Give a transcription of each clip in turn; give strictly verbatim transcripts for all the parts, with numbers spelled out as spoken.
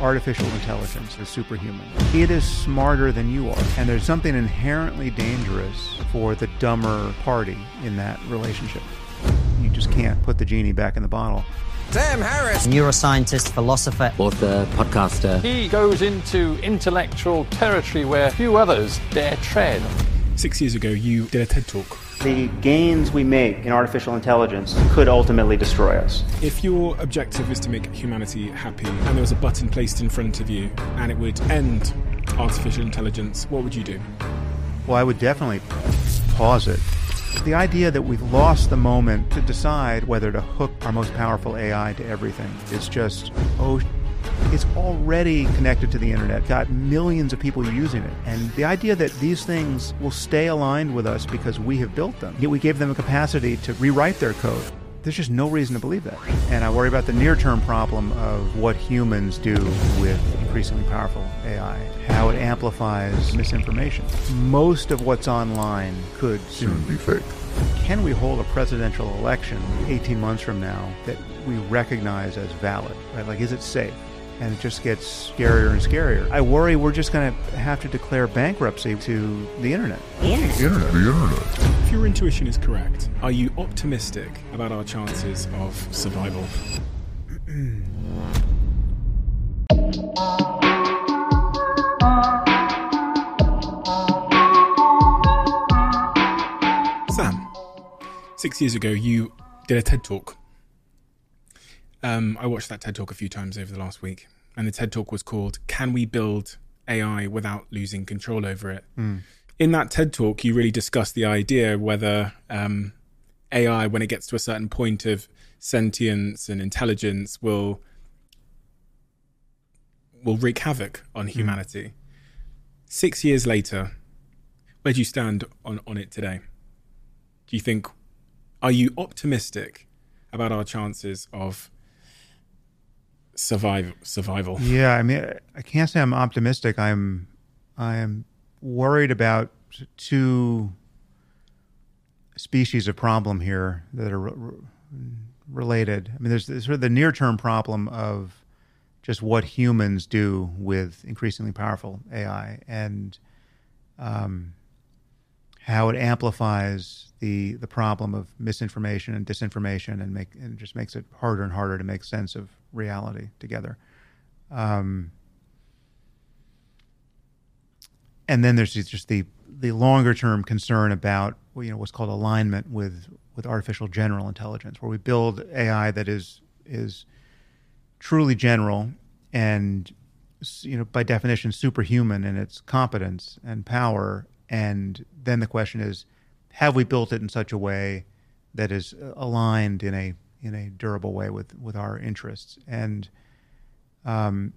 Artificial intelligence is superhuman. It is smarter than you are, and there's something inherently dangerous for the dumber party in that relationship. You just can't put the genie back in the bottle. Sam Harris, neuroscientist, philosopher, author, podcaster. He goes into intellectual territory where few others dare tread. Six years ago, you did a TED Talk. The gains we make in artificial intelligence could ultimately destroy us. If your objective is to make humanity happy and there was a button placed in front of you and it would end artificial intelligence, what would you do? Well, I would definitely pause it. The idea that we've lost the moment to decide whether to hook our most powerful A I to everything is just, oh, it's already connected to the internet, got millions of people using it. And the idea that these things will stay aligned with us because we have built them, yet we gave them a capacity to rewrite their code, there's just no reason to believe that. And I worry about the near-term problem of what humans do with increasingly powerful A I, how it amplifies misinformation. Most of what's online could soon be fake. Can we hold a presidential election eighteen months from now that we recognize as valid? Right? Like, is it safe? And it just gets scarier and scarier. I worry we're just going to have to declare bankruptcy to the internet. The internet. The internet. The internet. If your intuition is correct, are you optimistic about our chances of survival? Sam, six years ago, you did a TED Talk. Um, I watched that TED Talk a few times over the last week, and the TED Talk was called Can We Build A I Without Losing Control Over It? Mm. In that TED Talk, you really discussed the idea whether um, A I, when it gets to a certain point of sentience and intelligence, will will wreak havoc on humanity. Mm. Six years later, where do you stand on, on it today? Do you think, are you optimistic about our chances of Survive, survival. Yeah, I mean, I can't say I'm optimistic. I'm, I'm worried about two species of problem here that are re- related. I mean, there's sort of the near-term problem of just what humans do with increasingly powerful A I and um, how it amplifies the the problem of misinformation and disinformation, and make and just makes it harder and harder to make sense of reality together. Um, and then there's just the, the longer term concern about, you know, what's called alignment with, with artificial general intelligence, where we build A I that is, is truly general and, you know, by definition, superhuman in its competence and power. And then the question is, have we built it in such a way that is aligned in a in a durable way with, with our interests? And, um,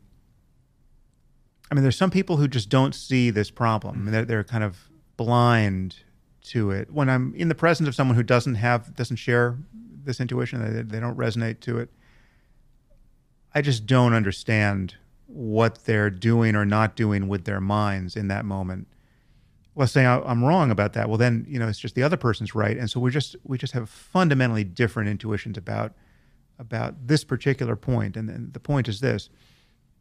I mean, there's some people who just don't see this problem. I mean, they're, they're kind of blind to it. When I'm in the presence of someone who doesn't have, doesn't share this intuition, they, they don't resonate to it, I just don't understand what they're doing or not doing with their minds in that moment. Let's say I'm wrong about that. Well, then, you know, it's just the other person's right. And so we just we just have fundamentally different intuitions about about this particular point. And, and the point is this.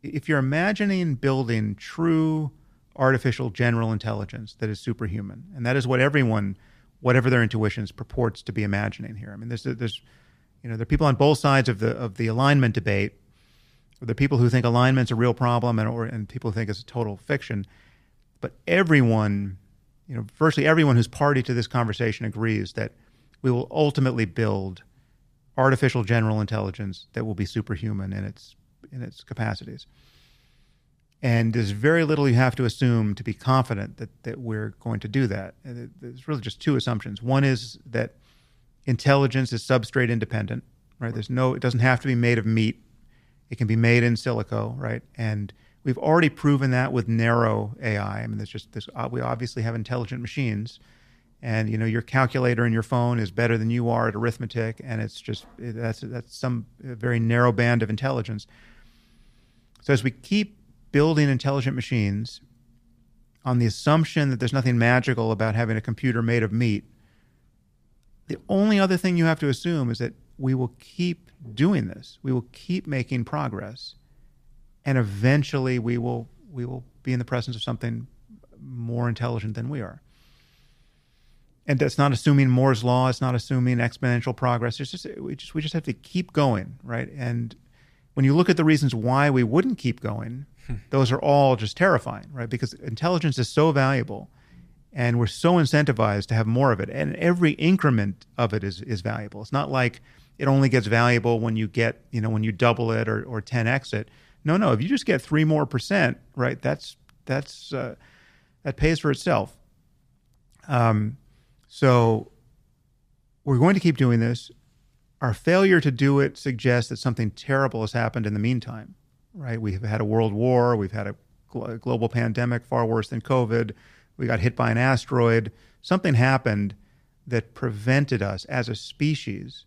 If you're imagining building true artificial general intelligence that is superhuman, and that is what everyone, whatever their intuitions, purports to be imagining here. I mean, there's, there's you know, there are people on both sides of the of the alignment debate. There are people who think alignment's a real problem and, or, and people who think it's a total fiction. But everyone, you know, virtually everyone who's party to this conversation agrees that we will ultimately build artificial general intelligence that will be superhuman in its in its capacities. And there's very little you have to assume to be confident that, that we're going to do that. And there's really just two assumptions. One is that intelligence is substrate independent, right? There's no, it doesn't have to be made of meat. It can be made in silico, right? And we've already proven that with narrow A I. I mean, there's just this, we obviously have intelligent machines, and, you know, your calculator in your phone is better than you are at arithmetic, and it's just, that's, that's some very narrow band of intelligence. So as we keep building intelligent machines on the assumption that there's nothing magical about having a computer made of meat, the only other thing you have to assume is that we will keep doing this. We will keep making progress. And eventually we will we will be in the presence of something more intelligent than we are. And that's not assuming Moore's law. It's not assuming exponential progress. It's just we just we just have to keep going, right? And when you look at the reasons why we wouldn't keep going, those are all just terrifying, right? Because intelligence is so valuable, and we're so incentivized to have more of it. And every increment of it is is valuable. It's not like it only gets valuable when you get, you know, when you double it or or ten x it. No, no. If you just get three more percent, right? That's that's uh, that pays for itself. Um, so we're going to keep doing this. Our failure to do it suggests that something terrible has happened in the meantime, right? We've had a world war. We've had a gl- global pandemic far worse than COVID. We got hit by an asteroid. Something happened that prevented us as a species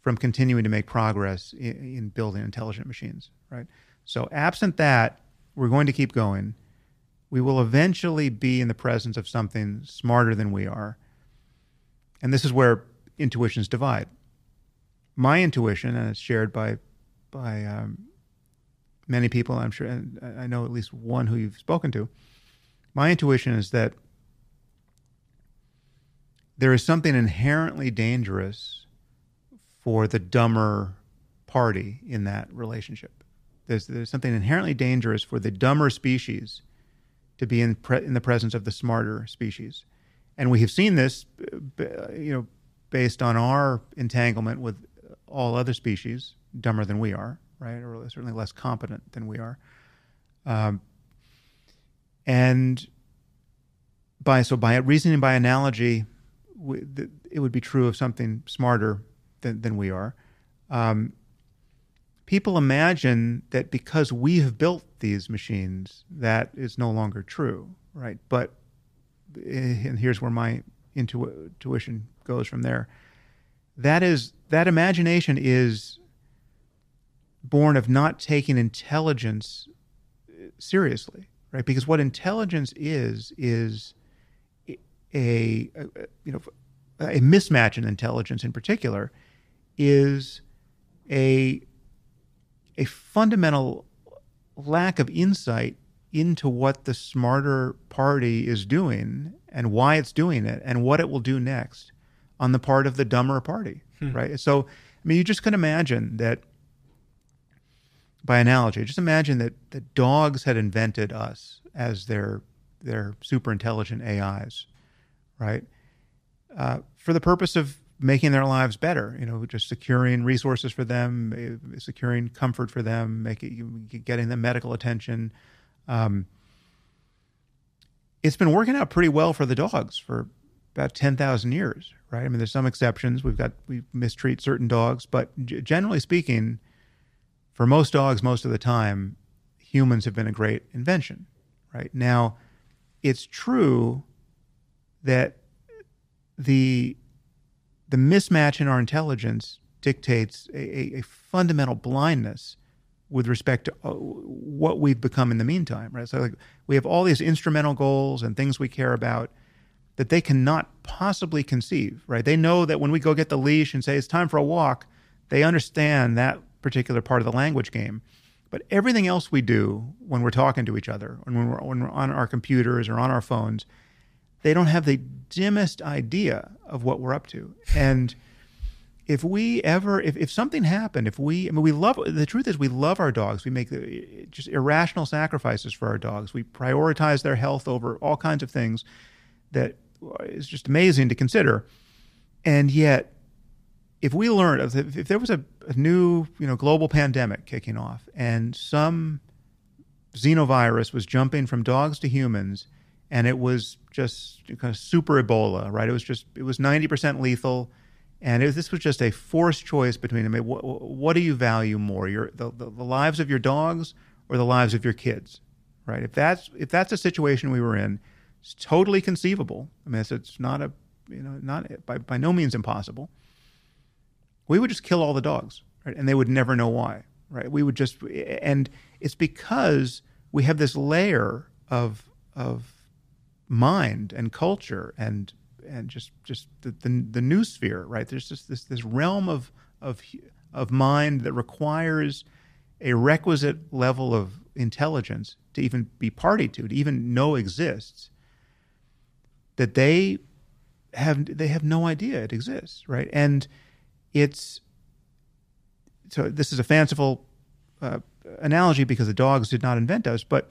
from continuing to make progress in, in building intelligent machines, right? So absent that, we're going to keep going. We will eventually be in the presence of something smarter than we are. And this is where intuitions divide. My intuition, and it's shared by by um, many people, I'm sure, and I know at least one who you've spoken to, my intuition is that there is something inherently dangerous for the dumber party in that relationship. There's, there's something inherently dangerous for the dumber species to be in, pre- in the presence of the smarter species. And we have seen this, you know, based on our entanglement with all other species, dumber than we are, right? Or certainly less competent than we are. Um, and by so by reasoning, by analogy, we, th- it would be true of something smarter than, than we are. Um, People imagine that because we have built these machines, that is no longer true, right? But, and here's where my intu- intuition goes from there, that is, that imagination is born of not taking intelligence seriously, right? Because what intelligence is, is a, a you know, a mismatch in intelligence in particular, is a... a fundamental lack of insight into what the smarter party is doing and why it's doing it and what it will do next on the part of the dumber party, hmm. right? So, I mean, you just can imagine that, by analogy, just imagine that the dogs had invented us as their their super intelligent A Is, right? Uh, for the purpose of making their lives better, you know, just securing resources for them, securing comfort for them, making, getting them medical attention. Um, it's been working out pretty well for the dogs for about ten thousand years, right? I mean, there's some exceptions. We've got, we mistreat certain dogs, but generally speaking, for most dogs, most of the time, humans have been a great invention, right? Now, it's true that the The mismatch in our intelligence dictates a, a, a fundamental blindness with respect to uh, what we've become in the meantime, right? So like, we have all these instrumental goals and things we care about that they cannot possibly conceive, right? They know that when we go get the leash and say, it's time for a walk, they understand that particular part of the language game. But everything else we do when we're talking to each other and when we're, when we're on our computers or on our phones, they don't have the dimmest idea of what we're up to. And if we ever, if, if something happened, if we, I mean, we love, the truth is we love our dogs. We make the, just irrational sacrifices for our dogs. We prioritize their health over all kinds of things that is just amazing to consider. And yet, if we learned, if there was a, a new, you know, global pandemic kicking off and some xenovirus was jumping from dogs to humans, and it was just kind of super Ebola, right? It was just, it was ninety percent lethal And it, this was just a forced choice between them. I mean, what, what do you value more, your the, the, the lives of your dogs or the lives of your kids, right? If that's if that's a situation we were in, it's totally conceivable. I mean, it's, it's not a you know not by by no means impossible. We would just kill all the dogs, right? And they would never know why, right? We would just, and it's because we have this layer of of mind and culture and. and just, just the, the, the new sphere, right? There's just this, this realm of, of, of mind that requires a requisite level of intelligence to even be party to, to even know exists, that they have, they have no idea it exists, right? And it's, so this is a fanciful uh, analogy because the dogs did not invent us, but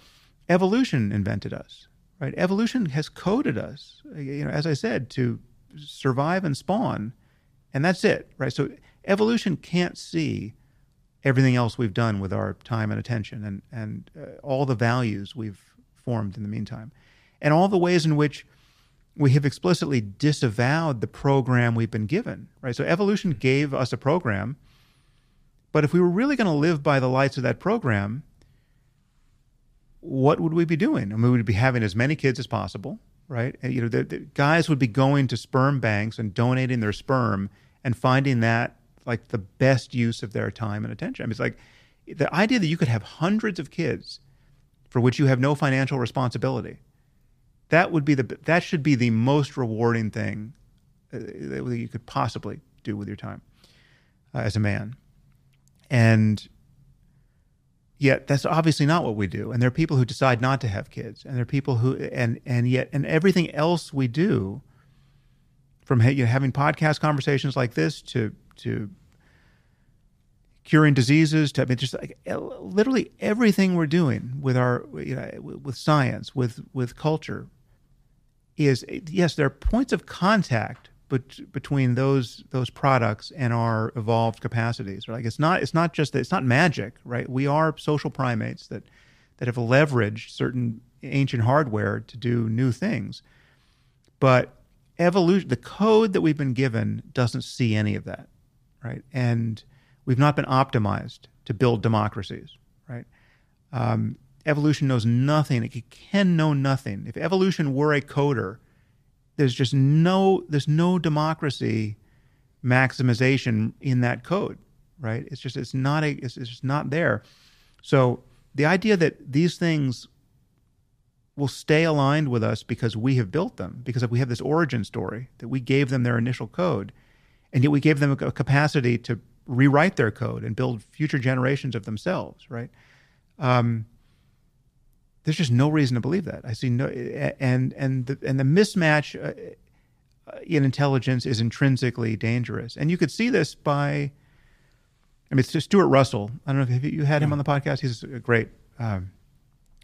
evolution invented us. Right, evolution has coded us, you know, as I said, to survive and spawn, and that's it, right? So evolution can't see everything else we've done with our time and attention, and and uh, all the values we've formed in the meantime, and all the ways in which we have explicitly disavowed the program we've been given, right? So evolution gave us a program, but if we were really going to live by the lights of that program, what would we be doing? I mean, we would be having as many kids as possible, right? And, you know, the, the guys would be going to sperm banks and donating their sperm and finding that like the best use of their time and attention. I mean, it's like the idea that you could have hundreds of kids for which you have no financial responsibility. That would be the that should be the most rewarding thing that you could possibly do with your time uh, as a man. And yet that's obviously not what we do. And there are people who decide not to have kids, and there are people who, and and yet, and everything else we do, from you know, having podcast conversations like this to to curing diseases, to I mean, just like literally everything we're doing with our, you know, with science, with with culture, is yes, there are points of contact, but between those those products and our evolved capacities, right? Like it's not it's not just that it's not magic, right? We are social primates that that have leveraged certain ancient hardware to do new things, but evolution, the code that we've been given, doesn't see any of that, right? And we've not been optimized to build democracies, right? Um, evolution knows nothing; it can know nothing. If evolution were a coder, There's just no, there's no democracy maximization in that code, right? It's just, it's not a, it's, it's just not there. So the idea that these things will stay aligned with us because we have built them, because we have this origin story that we gave them their initial code, and yet we gave them a capacity to rewrite their code and build future generations of themselves, right? Um, There's just no reason to believe that. I see no, and and the and the mismatch in intelligence is intrinsically dangerous. And you could see this by, I mean, it's Stuart Russell. I don't know if you had him on the podcast. He's a great um,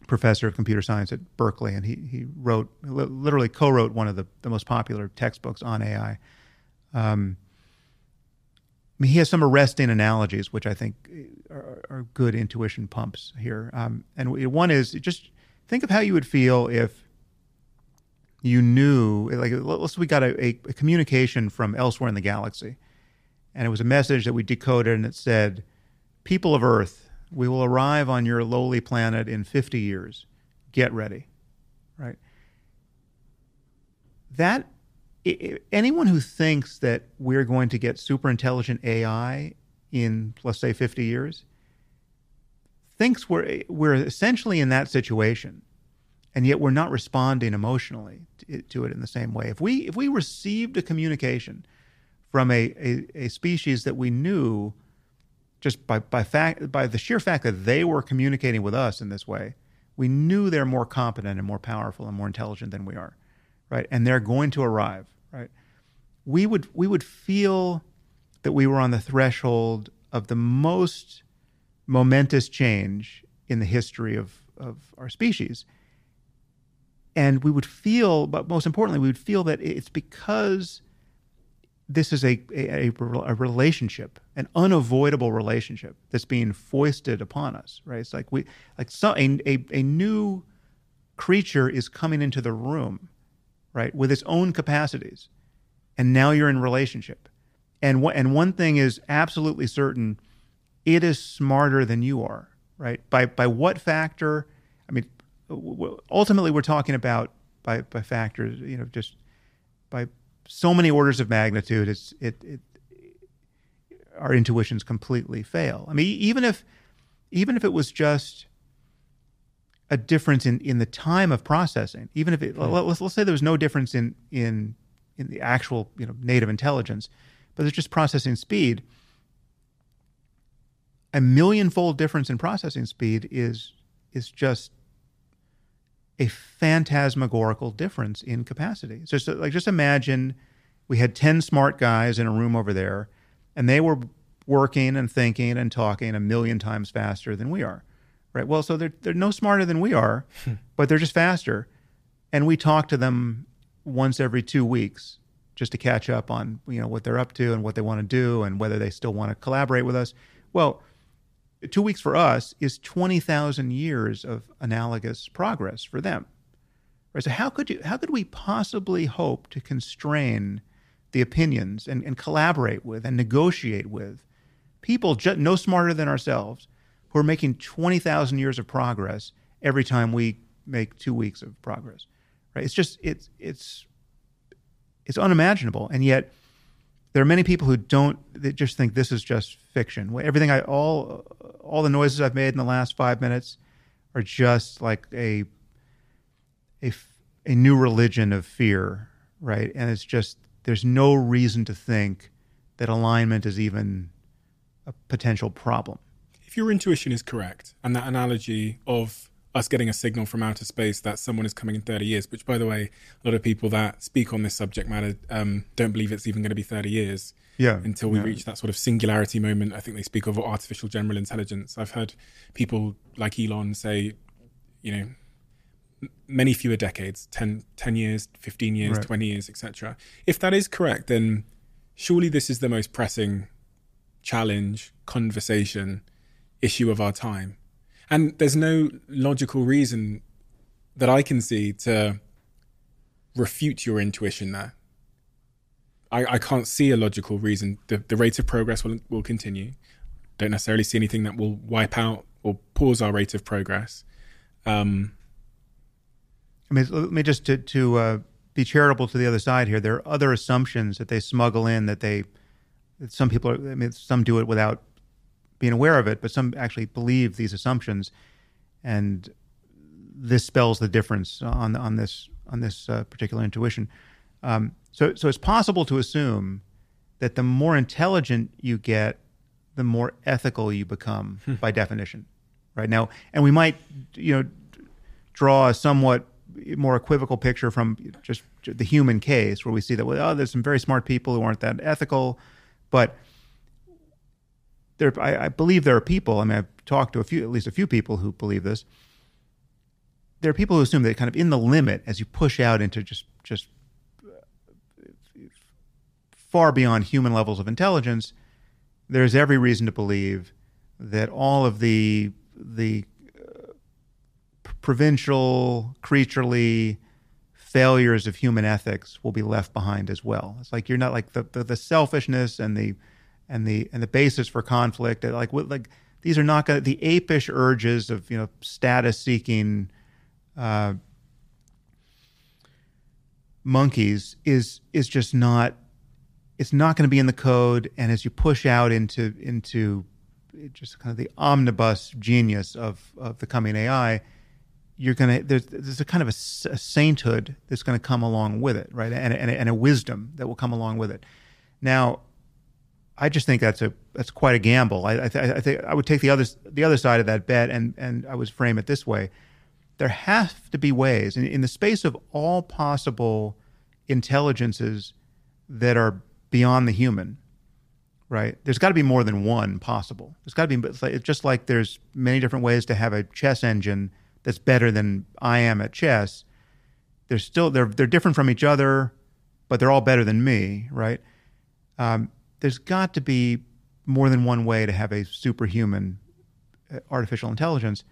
professor of computer science at Berkeley, and he he wrote literally co-wrote one of the, the most popular textbooks on A I. Um, I mean, he has some arresting analogies, which I think are, are good intuition pumps here. Um, and one is just think of how you would feel if you knew, like, let's we got a, a communication from elsewhere in the galaxy, and it was a message that we decoded, and it said, "People of Earth, we will arrive on your lowly planet in fifty years. Get ready." Right? That. Anyone who thinks that we're going to get super intelligent A I in, let's say, fifty years, thinks we're we're essentially in that situation, and yet we're not responding emotionally to it in the same way. If we if we received a communication from a a, a species that we knew just by by fact by the sheer fact that they were communicating with us in this way, we knew they're more competent and more powerful and more intelligent than we are, right? And they're going to arrive. Right, we would we would feel that we were on the threshold of the most momentous change in the history of, of our species, and we would feel, but most importantly, we would feel that it's because this is a a, a relationship, an unavoidable relationship that's being foisted upon us. Right, it's like we like so, a, a a new creature is coming into the room, right, with its own capacities, and now you're in relationship, And one and one thing is absolutely certain: it is smarter than you are, right? By by what factor? I mean, ultimately, we're talking about by by factors, you know, just by so many orders of magnitude. It's it it our intuitions completely fail. I mean, even if even if it was just a difference in, in the time of processing, even if it, mm. let's let's say there was no difference in in in the actual, you know, native intelligence, but there's just processing speed. A million-fold difference in processing speed is is just a phantasmagorical difference in capacity. So, so like, just imagine we had ten smart guys in a room over there, and they were working and thinking and talking a million times faster than we are, right? Well, so they're they're no smarter than we are, hmm. but they're just faster, and we talk to them once every two weeks just to catch up on, you know, what they're up to and what they want to do and whether they still want to collaborate with us. Well, two weeks for us is twenty thousand years of analogous progress for them, right? So how could you, how could we possibly hope to constrain the opinions and, and collaborate with and negotiate with people just no smarter than ourselves who are making twenty thousand years of progress every time we make two weeks of progress, right? It's just, it's, it's, it's unimaginable. And yet there are many people who don't, they just think this is just fiction. Everything I, all all the noises I've made in the last five minutes are just like a a, a new religion of fear, right? And it's just, there's no reason to think that alignment is even a potential problem. If your intuition is correct, and that analogy of us getting a signal from outer space that someone is coming in thirty years, which, by the way, a lot of people that speak on this subject matter um, don't believe it's even going to be thirty years yeah, until we yeah. reach that sort of singularity moment. I think they speak of artificial general intelligence. I've heard people like Elon say, you know, many fewer decades, ten, ten years, fifteen years, right. twenty years, et cetera. If that is correct, then surely this is the most pressing challenge, conversation, issue of our time. And there's no logical reason that I can see to refute your intuition there. I, I can't see a logical reason. The, the rate of progress will, will continue. Don't necessarily see anything that will wipe out or pause our rate of progress. Um, I mean, let me just to, to uh, be charitable to the other side here. There are other assumptions that they smuggle in that they, that some people are, I mean, some do it without being aware of it, but some actually believe these assumptions, and this spells the difference on on this on this uh, particular intuition. Um, so, so it's possible to assume that the more intelligent you get, the more ethical you become hmm. by definition, right? Now, and we might, you know, draw a somewhat more equivocal picture from just the human case, where we see that, well, oh, there's some very smart people who aren't that ethical, but There, I, I believe there are people, I mean, I've talked to a few, at least a few people who believe this. There are people who assume that kind of in the limit, as you push out into just just far beyond human levels of intelligence, there's every reason to believe that all of the, the uh, provincial, creaturely failures of human ethics will be left behind as well. It's like you're not like the the, the selfishness and the and the and the basis for conflict, like like these are not gonna, the apish urges of, you know, status seeking uh, monkeys is is just not it's not going to be in the code. And as you push out into into just kind of the omnibus genius of of the coming A I, you're gonna there's there's a kind of a, a sainthood that's going to come along with it, right? And and and a wisdom that will come along with it. Now, I just think that's a that's quite a gamble. I, I, th- I think I would take the other the other side of that bet, and and I would frame it this way: there have to be ways, in, in the space of all possible intelligences that are beyond the human, right? There's got to be more than one possible. There's got to be, it's like, it's just like there's many different ways to have a chess engine that's better than I am at chess. They're still they're they're different from each other, but they're all better than me, right? Um, There's got to be more than one way to have a superhuman artificial intelligence,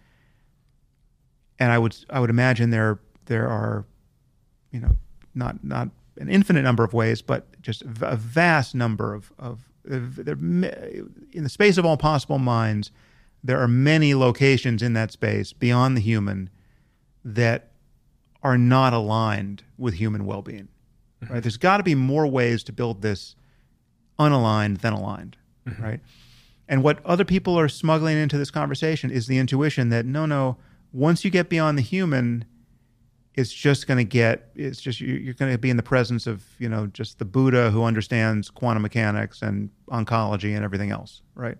and I would I would imagine there there are, you know, not not an infinite number of ways, but just a vast number of, of, of in the space of all possible minds, there are many locations in that space beyond the human that are not aligned with human well-being. Mm-hmm. Right? There's got to be more ways to build this unaligned than aligned, mm-hmm. right? And what other people are smuggling into this conversation is the intuition that no, no, once you get beyond the human, it's just going to get, it's just, you're going to be in the presence of, you know, just the Buddha who understands quantum mechanics and oncology and everything else, right?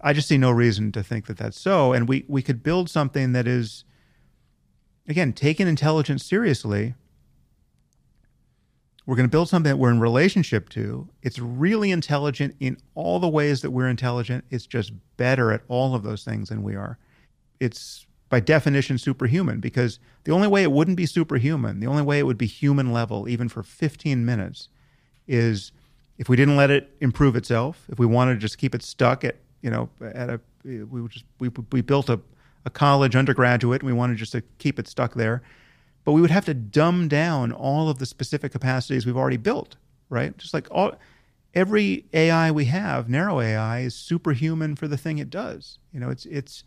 I just see no reason to think that that's so. And we, we could build something that is, again, taking intelligence seriously. We're going to build something that we're in relationship to. It's really intelligent in all the ways that we're intelligent. It's just better at all of those things than we are. It's by definition superhuman, because the only way it wouldn't be superhuman, the only way it would be human level, even for fifteen minutes, is if we didn't let it improve itself, if we wanted to just keep it stuck at, you know, at a, we would just, we, we built a, a college undergraduate, and we wanted just to keep it stuck there. But we would have to dumb down all of the specific capacities we've already built, right? Just like all, every A I we have, narrow A I, is superhuman for the thing it does. You know, it's it's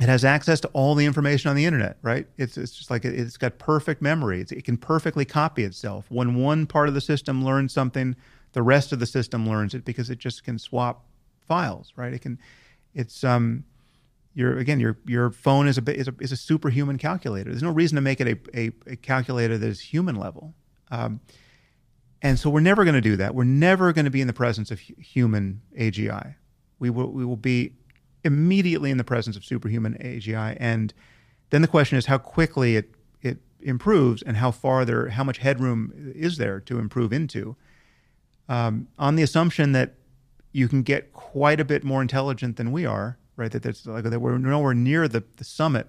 it has access to all the information on the internet, right? It's it's just like it, it's got perfect memory. It's, it can perfectly copy itself. When one part of the system learns something, the rest of the system learns it because it just can swap files, right? It can, it's um. Your, again, your your phone is a is a is a superhuman calculator. There's no reason to make it a a, a calculator that is human level, um, and so we're never going to do that. We're never going to be in the presence of human A G I. We will we will be immediately in the presence of superhuman A G I, and then the question is how quickly it it improves and how far there how much headroom is there to improve into, um, on the assumption that you can get quite a bit more intelligent than we are. Right, that that's like that we're nowhere near the, the summit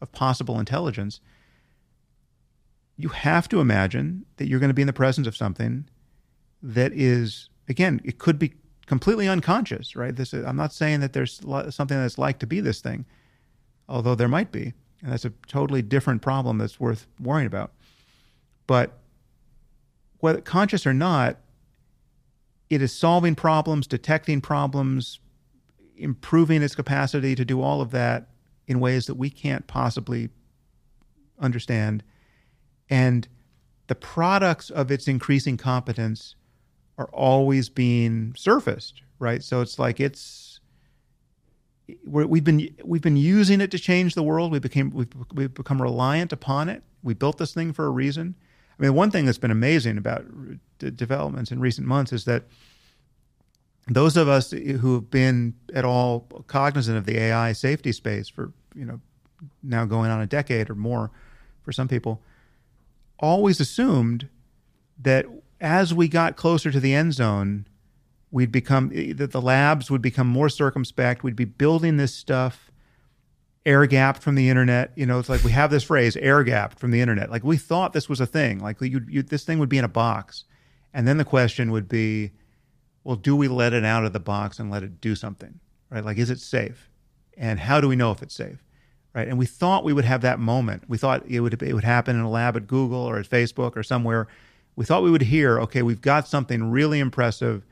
of possible intelligence. You have to imagine that you're going to be in the presence of something that is, again, it could be completely unconscious, right? This is, I'm not saying that there's something that's like to be this thing, although there might be, and that's a totally different problem that's worth worrying about. But whether conscious or not, it is solving problems, detecting problems, improving its capacity to do all of that in ways that we can't possibly understand. And the products of its increasing competence are always being surfaced, right? So it's like it's we're, we've been we've been using it to change the world. We became we've, we've become reliant upon it. We built this thing for a reason. I mean, one thing that's been amazing about d- developments in recent months is that those of us who have been at all cognizant of the A I safety space for, you know, now going on a decade or more for some people, always assumed that as we got closer to the end zone, we'd become, that the labs would become more circumspect. We'd be building this stuff air gapped from the internet. You know, it's like we have this phrase, air gapped from the internet. Like we thought this was a thing, like you, you, this thing would be in a box. And then the question would be, well, do we let it out of the box and let it do something, right? Like, is it safe? And how do we know if it's safe, right? And we thought we would have that moment. We thought it would it would happen in a lab at Google or at Facebook or somewhere. We thought we would hear, okay, we've got something really impressive,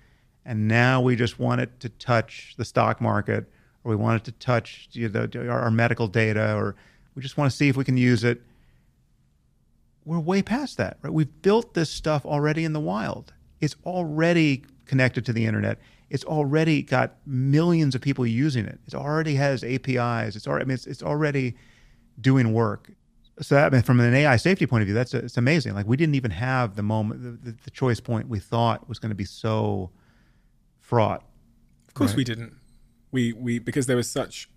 and now we just want it to touch the stock market, or we want it to touch you know, the, our, our medical data, or we just want to see if we can use it. We're way past that, right? We've built this stuff already in the wild. It's already connected to the internet. It's already got millions of people using it. It already has A P Is. It's already, I mean, it's, it's already doing work. So that, I mean, from an A I safety point of view, that's a, it's amazing. Like we didn't even have the moment, the, the choice point we thought was going to be so fraught. Of course, right? we didn't. We we because there was such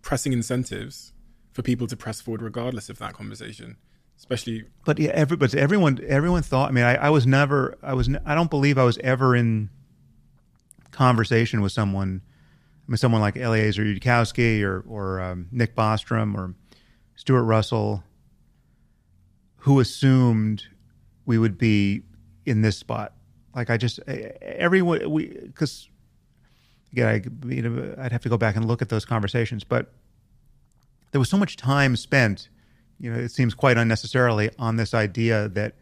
pressing incentives for people to press forward, regardless of that conversation. Especially, but yeah, every, but everyone, everyone thought. I mean, I, I was never, I was, I don't believe I was ever in conversation with someone. I mean, someone like Eliezer Yudkowsky or or um, Nick Bostrom or Stuart Russell, who assumed we would be in this spot. Like I just, everyone, we, because again, I, you know, I'd have to go back and look at those conversations, but there was so much time spent. You know, it seems quite unnecessarily on this idea that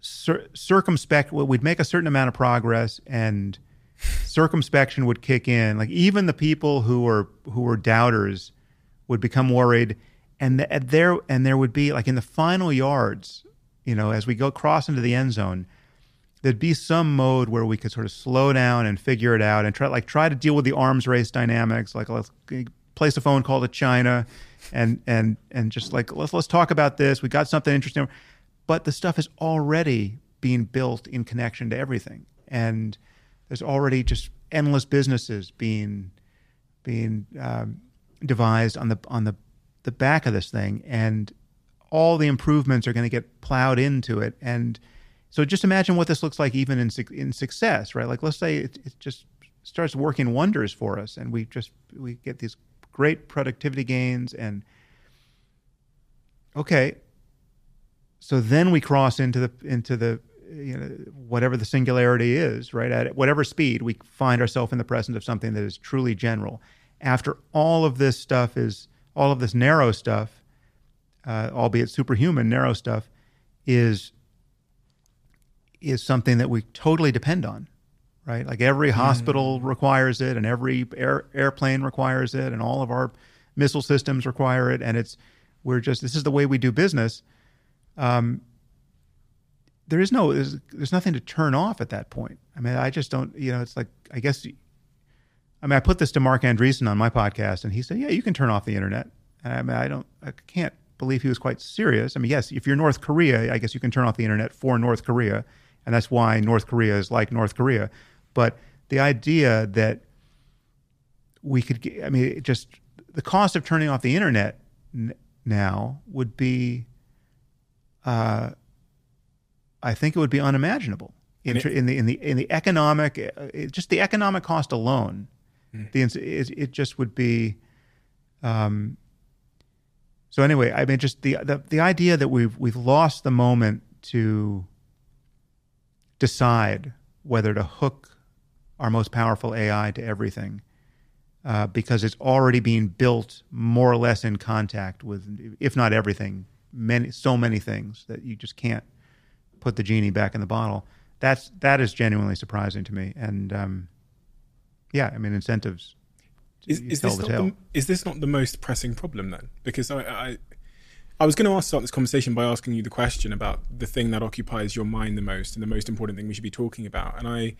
cir circumspect, well, we'd make a certain amount of progress and circumspection would kick in. Like even the people who were who were doubters would become worried, and the, at there and there would be, like in the final yards, you know, as we go cross into the end zone, there'd be some mode where we could sort of slow down and figure it out and try like try to deal with the arms race dynamics. Like let's place a phone call to China, and and and just like let's let's talk about this. We got something interesting, but the stuff is already being built in connection to everything, and there's already just endless businesses being being um, devised on the on the the back of this thing, and all the improvements are going to get plowed into it. And so just imagine what this looks like even in, in success, right? Like let's say it, it just starts working wonders for us and we just, we get these great productivity gains, and okay, so then we cross into the, into the, you know, whatever the singularity is, right? At whatever speed, we find ourselves in the presence of something that is truly general. After all of this stuff is, all of this narrow stuff, uh, albeit superhuman narrow stuff, is is something that we totally depend on, right? Like every hospital mm. requires it, and every air, airplane requires it, and all of our missile systems require it. And it's, we're just, this is the way we do business. Um, there is no, there's, there's nothing to turn off at that point. I mean, I just don't, you know, it's like, I guess, I mean, I put this to Mark Andreessen on my podcast and he said, yeah, you can turn off the internet. And I mean, I don't, I can't believe he was quite serious. I mean, yes, if you're North Korea, I guess you can turn off the internet for North Korea. And that's why North Korea is like North Korea. But the idea that we could get, I mean, it just the cost of turning off the internet n now would be, uh, I think it would be unimaginable in, it, in the in the in the economic, it, just the economic cost alone. Mm. The it, it just would be. Um, so anyway, I mean, just the the the idea that we've we've lost the moment to decide whether to hook our most powerful A I to everything, uh, because it's already being built more or less in contact with, if not everything, many, so many things that you just can't put the genie back in the bottle. That's, that is genuinely surprising to me. And um, yeah, I mean, incentives. Is, is, this not the, is this not the most pressing problem then? Because I, I, I was going to start this conversation by asking you the question about the thing that occupies your mind the most and the most important thing we should be talking about. And I,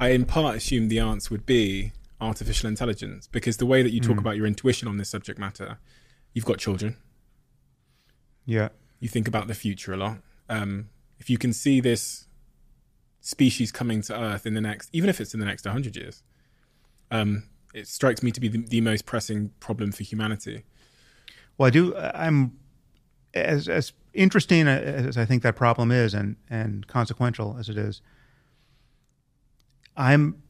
I in part assumed the answer would be artificial intelligence, because the way that you talk mm. about your intuition on this subject matter, you've got children. Yeah. You think about the future a lot. Um, if you can see this species coming to Earth in the next, even if it's in the next one hundred years, um, it strikes me to be the, the most pressing problem for humanity. Well, I do, I'm... As, as interesting as I think that problem is, and and consequential as it is, I'm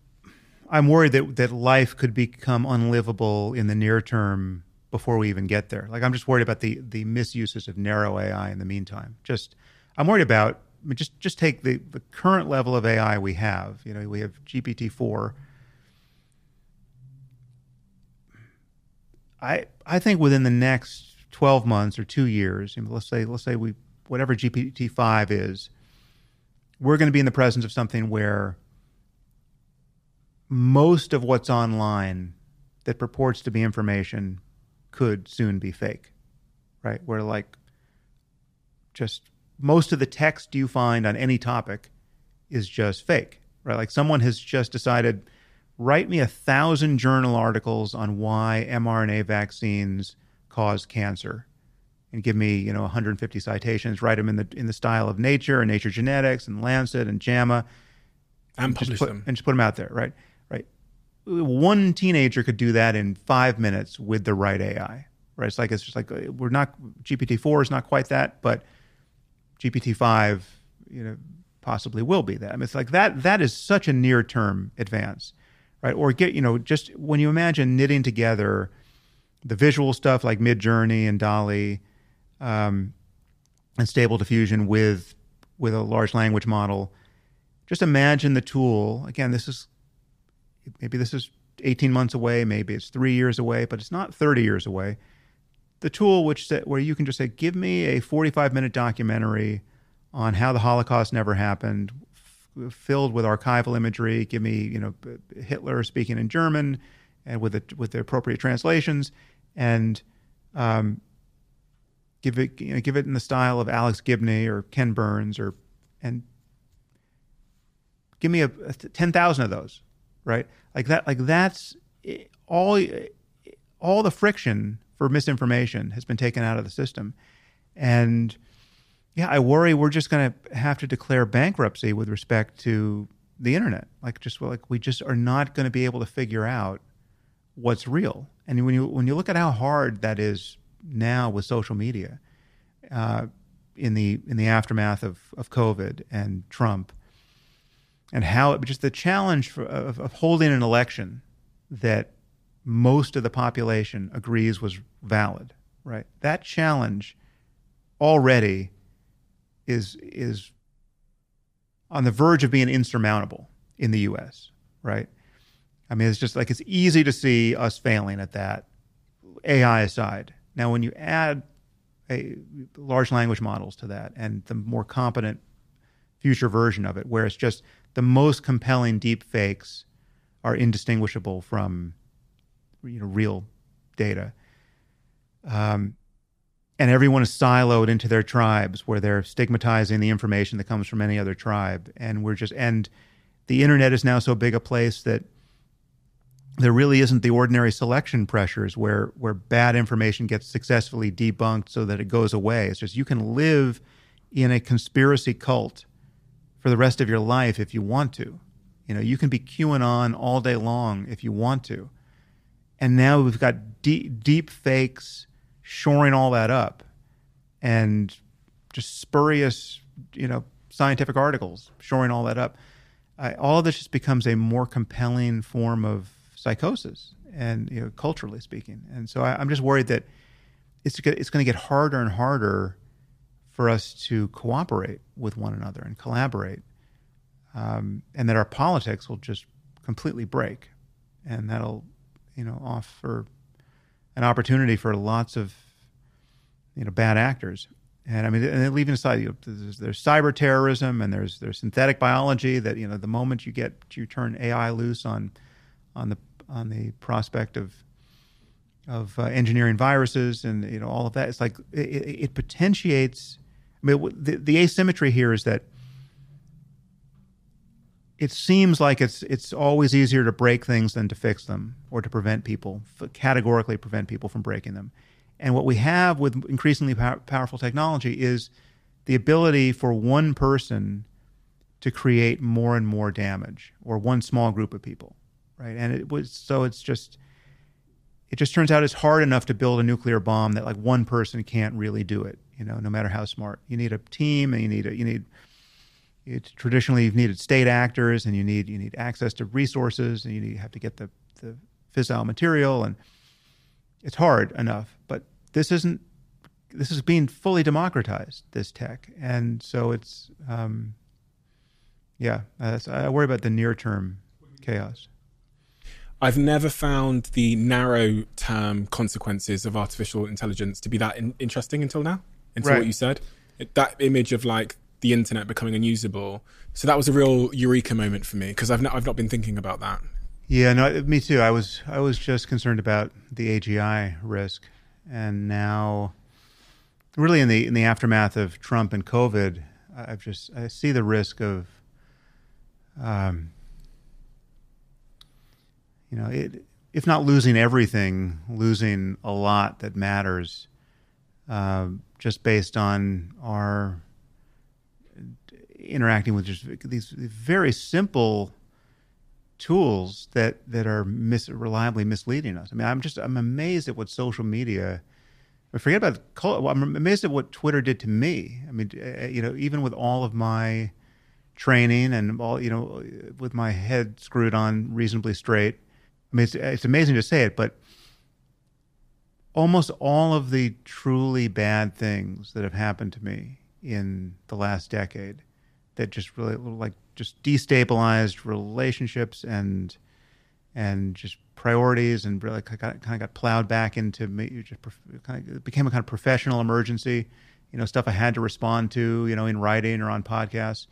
I'm worried that that life could become unlivable in the near term before we even get there. Like I'm just worried about the the misuses of narrow A I in the meantime. Just I'm worried about I mean, just just take the the current level of A I we have. You know, we have G P T four. I I think within the next twelve months or two years, and let's say, let's say we, whatever G P T five is, we're going to be in the presence of something where most of what's online that purports to be information could soon be fake, right? Where like just most of the text you find on any topic is just fake, right? Like someone has just decided, write me a thousand journal articles on why m R N A vaccines cause cancer, and give me, you know, one hundred fifty citations, write them in the in the style of Nature and Nature Genetics and Lancet and JAMA, and, and publish put, them and just put them out there, right? Right. One teenager could do that in five minutes with the right A I, right? It's like it's just like we're not G P T four is not quite that, but G P T five, you know, possibly will be that. I mean, it's like that that is such a near term advance, right? Or get you know just when you imagine knitting together the visual stuff like Mid Journey and Dolly um, and Stable Diffusion with with a large language model. Just imagine the tool. Again, this is maybe this is eighteen months away, maybe it's three years away, but it's not thirty years away. The tool which where you can just say, give me a forty-five minute documentary on how the Holocaust never happened, f filled with archival imagery. Give me, you know, Hitler speaking in German and with the, with the appropriate translations, and um, give it, you know, give it in the style of Alex Gibney or Ken Burns, or and give me a, a ten thousand of those, right? Like that. Like that's all. All the friction for misinformation has been taken out of the system, and. Yeah, I worry we're just going to have to declare bankruptcy with respect to the internet. Like, just like we just are not going to be able to figure out what's real. And when you when you look at how hard that is now with social media, uh, in the in the aftermath of of COVID and Trump, and how it, just the challenge for, of, of holding an election that most of the population agrees was valid, right? That challenge already. is is on the verge of being insurmountable in the U S, right? I mean, it's just like, it's easy to see us failing at that, A I aside. Now, when you add a large language models to that and the more competent future version of it, where it's just the most compelling deep fakes are indistinguishable from, you know, real data. Um, And everyone is siloed into their tribes, where they're stigmatizing the information that comes from any other tribe. And we're just, and the internet is now so big a place that there really isn't the ordinary selection pressures where, where bad information gets successfully debunked so that it goes away. It's just, you can live in a conspiracy cult for the rest of your life if you want to. You know, you can be QAnon all day long if you want to. And now we've got deep, deep fakes shoring all that up, and just spurious, you know, scientific articles shoring all that up. Uh, all of this just becomes a more compelling form of psychosis, and you know, culturally speaking. And so I, I'm just worried that it's it's going to get harder and harder for us to cooperate with one another and collaborate, um, and that our politics will just completely break, and that'll, you know, offer an opportunity for lots of, you know, bad actors. And I mean, and then leaving aside, you know, there's, there's cyber terrorism, and there's there's synthetic biology that, you know, the moment you get you turn A I loose on on the on the prospect of of uh, engineering viruses and, you know, all of that, it's like it, it potentiates. I mean, the, the asymmetry here is that it seems like it's it's always easier to break things than to fix them, or to prevent people, categorically prevent people from breaking them. And what we have with increasingly pow powerful technology is the ability for one person to create more and more damage, or one small group of people, right? And it was so it's just it just turns out it's hard enough to build a nuclear bomb that like one person can't really do it, you know, no matter how smart. You need a team, and you need a, you need It's traditionally you've needed state actors, and you need you need access to resources, and you, need, you have to get the, the fissile material, and it's hard enough. But this isn't this is being fully democratized, this tech, and so it's um, yeah. Uh, so I worry about the near term chaos. I've never found the narrow term consequences of artificial intelligence to be that in interesting until now. Until right. What you said, it, that image of like. The internet becoming unusable. So that was a real eureka moment for me, because I've not, I've not been thinking about that. Yeah, no, me too. I was I was just concerned about the A G I risk, and now, really in the in the aftermath of Trump and COVID, I've just I see the risk of, um, you know, it, if not losing everything, losing a lot that matters, uh, just based on our interacting with just these very simple tools that that are mis reliably misleading us. I mean, I'm just I'm amazed at what social media. I forget about. The, I'm amazed at what Twitter did to me. I mean, you know, even with all of my training and all, you know, with my head screwed on reasonably straight. I mean, it's, it's amazing to say it, but almost all of the truly bad things that have happened to me in the last decade. That just really like just destabilized relationships and and just priorities, and really kind of got plowed back into me. Just kind of became a kind of professional emergency, you know, stuff I had to respond to, you know, in writing or on podcasts.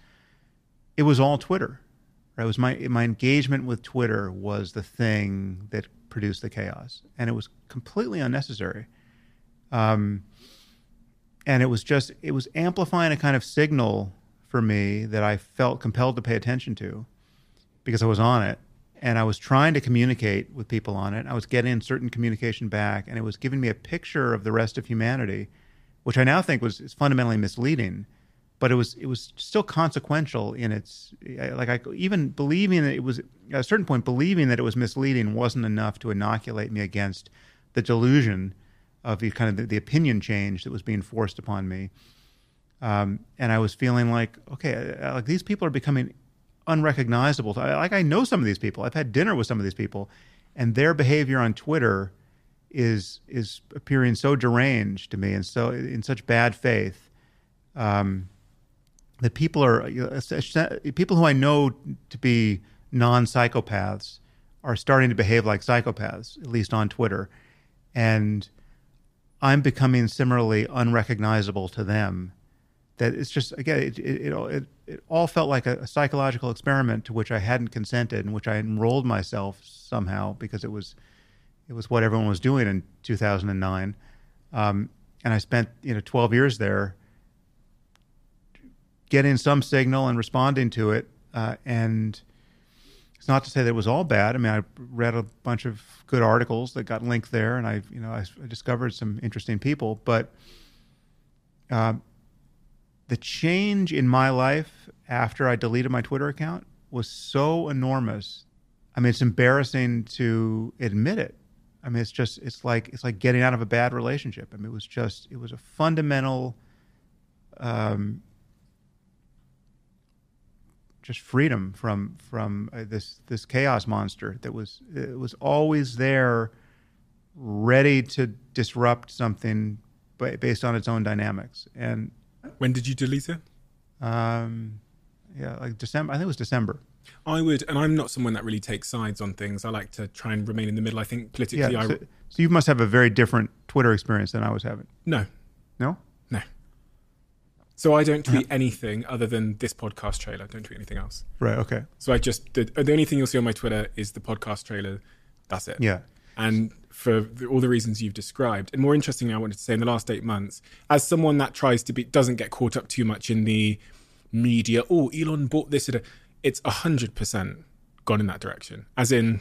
It was all Twitter. Right? It was my my engagement with Twitter was the thing that produced the chaos, and it was completely unnecessary. Um, and it was just it was amplifying a kind of signal for me that I felt compelled to pay attention to because I was on it, and I was trying to communicate with people on it. I was getting certain communication back, and it was giving me a picture of the rest of humanity, which I now think was is fundamentally misleading. But it was it was still consequential in its, like, I even believing that it was, at a certain point, believing that it was misleading wasn't enough to inoculate me against the delusion of the kind of the, the opinion change that was being forced upon me. Um, and I was feeling like, okay, like these people are becoming unrecognizable. Like, I know some of these people. I've had dinner with some of these people, and their behavior on Twitter is is appearing so deranged to me and so in such bad faith. Um, That people are people who I know to be non-psychopaths are starting to behave like psychopaths, at least on Twitter, and I'm becoming similarly unrecognizable to them. That it's just, again, it it it, it all felt like a, a psychological experiment to which I hadn't consented, in which I enrolled myself somehow because it was it was what everyone was doing in two thousand nine, um, and I spent you know twelve years there, getting some signal and responding to it. Uh, and it's not to say that it was all bad. I mean, I read a bunch of good articles that got linked there, and I, you know, I, I discovered some interesting people. But uh, the change in my life after I deleted my Twitter account was so enormous. I mean, it's embarrassing to admit it. I mean, it's just, it's like, it's like getting out of a bad relationship. I mean, it was just, it was a fundamental, um, just freedom from from uh, this this chaos monster that was it was always there, ready to disrupt something b- based on its own dynamics. And when did you delete it? Um, yeah, like December. I think it was December. I would, and I'm not someone that really takes sides on things. I like to try and remain in the middle. I think politically, yeah, so, I. So you must have a very different Twitter experience than I was having. No, no, no. So I don't tweet uh-huh. anything other than this podcast trailer. I don't tweet anything else. Right, okay. So I just did, the only thing you'll see on my Twitter is the podcast trailer. That's it. Yeah. And for the, all the reasons you've described. And more interestingly, I wanted to say in the last eight months, as someone that tries to be, doesn't get caught up too much in the media, oh, Elon bought this, it's one hundred percent gone in that direction. As in,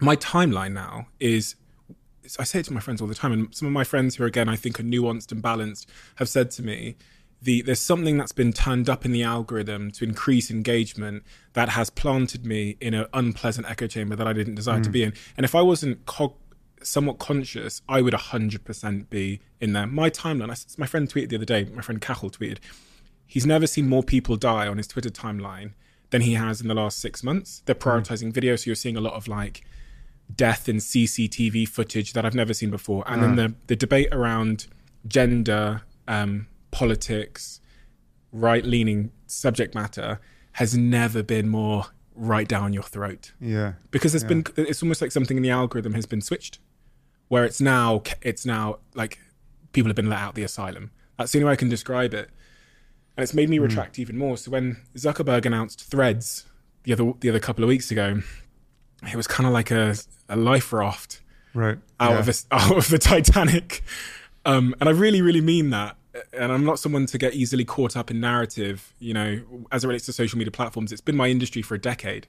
my timeline now is, I say it to my friends all the time, and some of my friends who, again, I think are nuanced and balanced, have said to me, The, there's something that's been turned up in the algorithm to increase engagement that has planted me in an unpleasant echo chamber that I didn't desire mm. to be in. And if I wasn't co- somewhat conscious, I would one hundred percent be in there. My timeline, I, my friend tweeted the other day, my friend Cahill tweeted, he's never seen more people die on his Twitter timeline than he has in the last six months. They're prioritizing mm. video, so you're seeing a lot of like death in C C T V footage that I've never seen before. And mm. then the, the debate around gender, um, politics, right-leaning subject matter has never been more right down your throat. Yeah, because there's yeah. been, it's almost like something in the algorithm has been switched, where it's now, it's now like people have been let out the asylum. That's the only way I can describe it, and it's made me mm. retract even more. So when Zuckerberg announced Threads the other the other couple of weeks ago, it was kind of like a a life raft right out yeah. of a, out of the Titanic, um, and I really really mean that. And I'm not someone to get easily caught up in narrative, you know, as it relates to social media platforms. It's been my industry for a decade.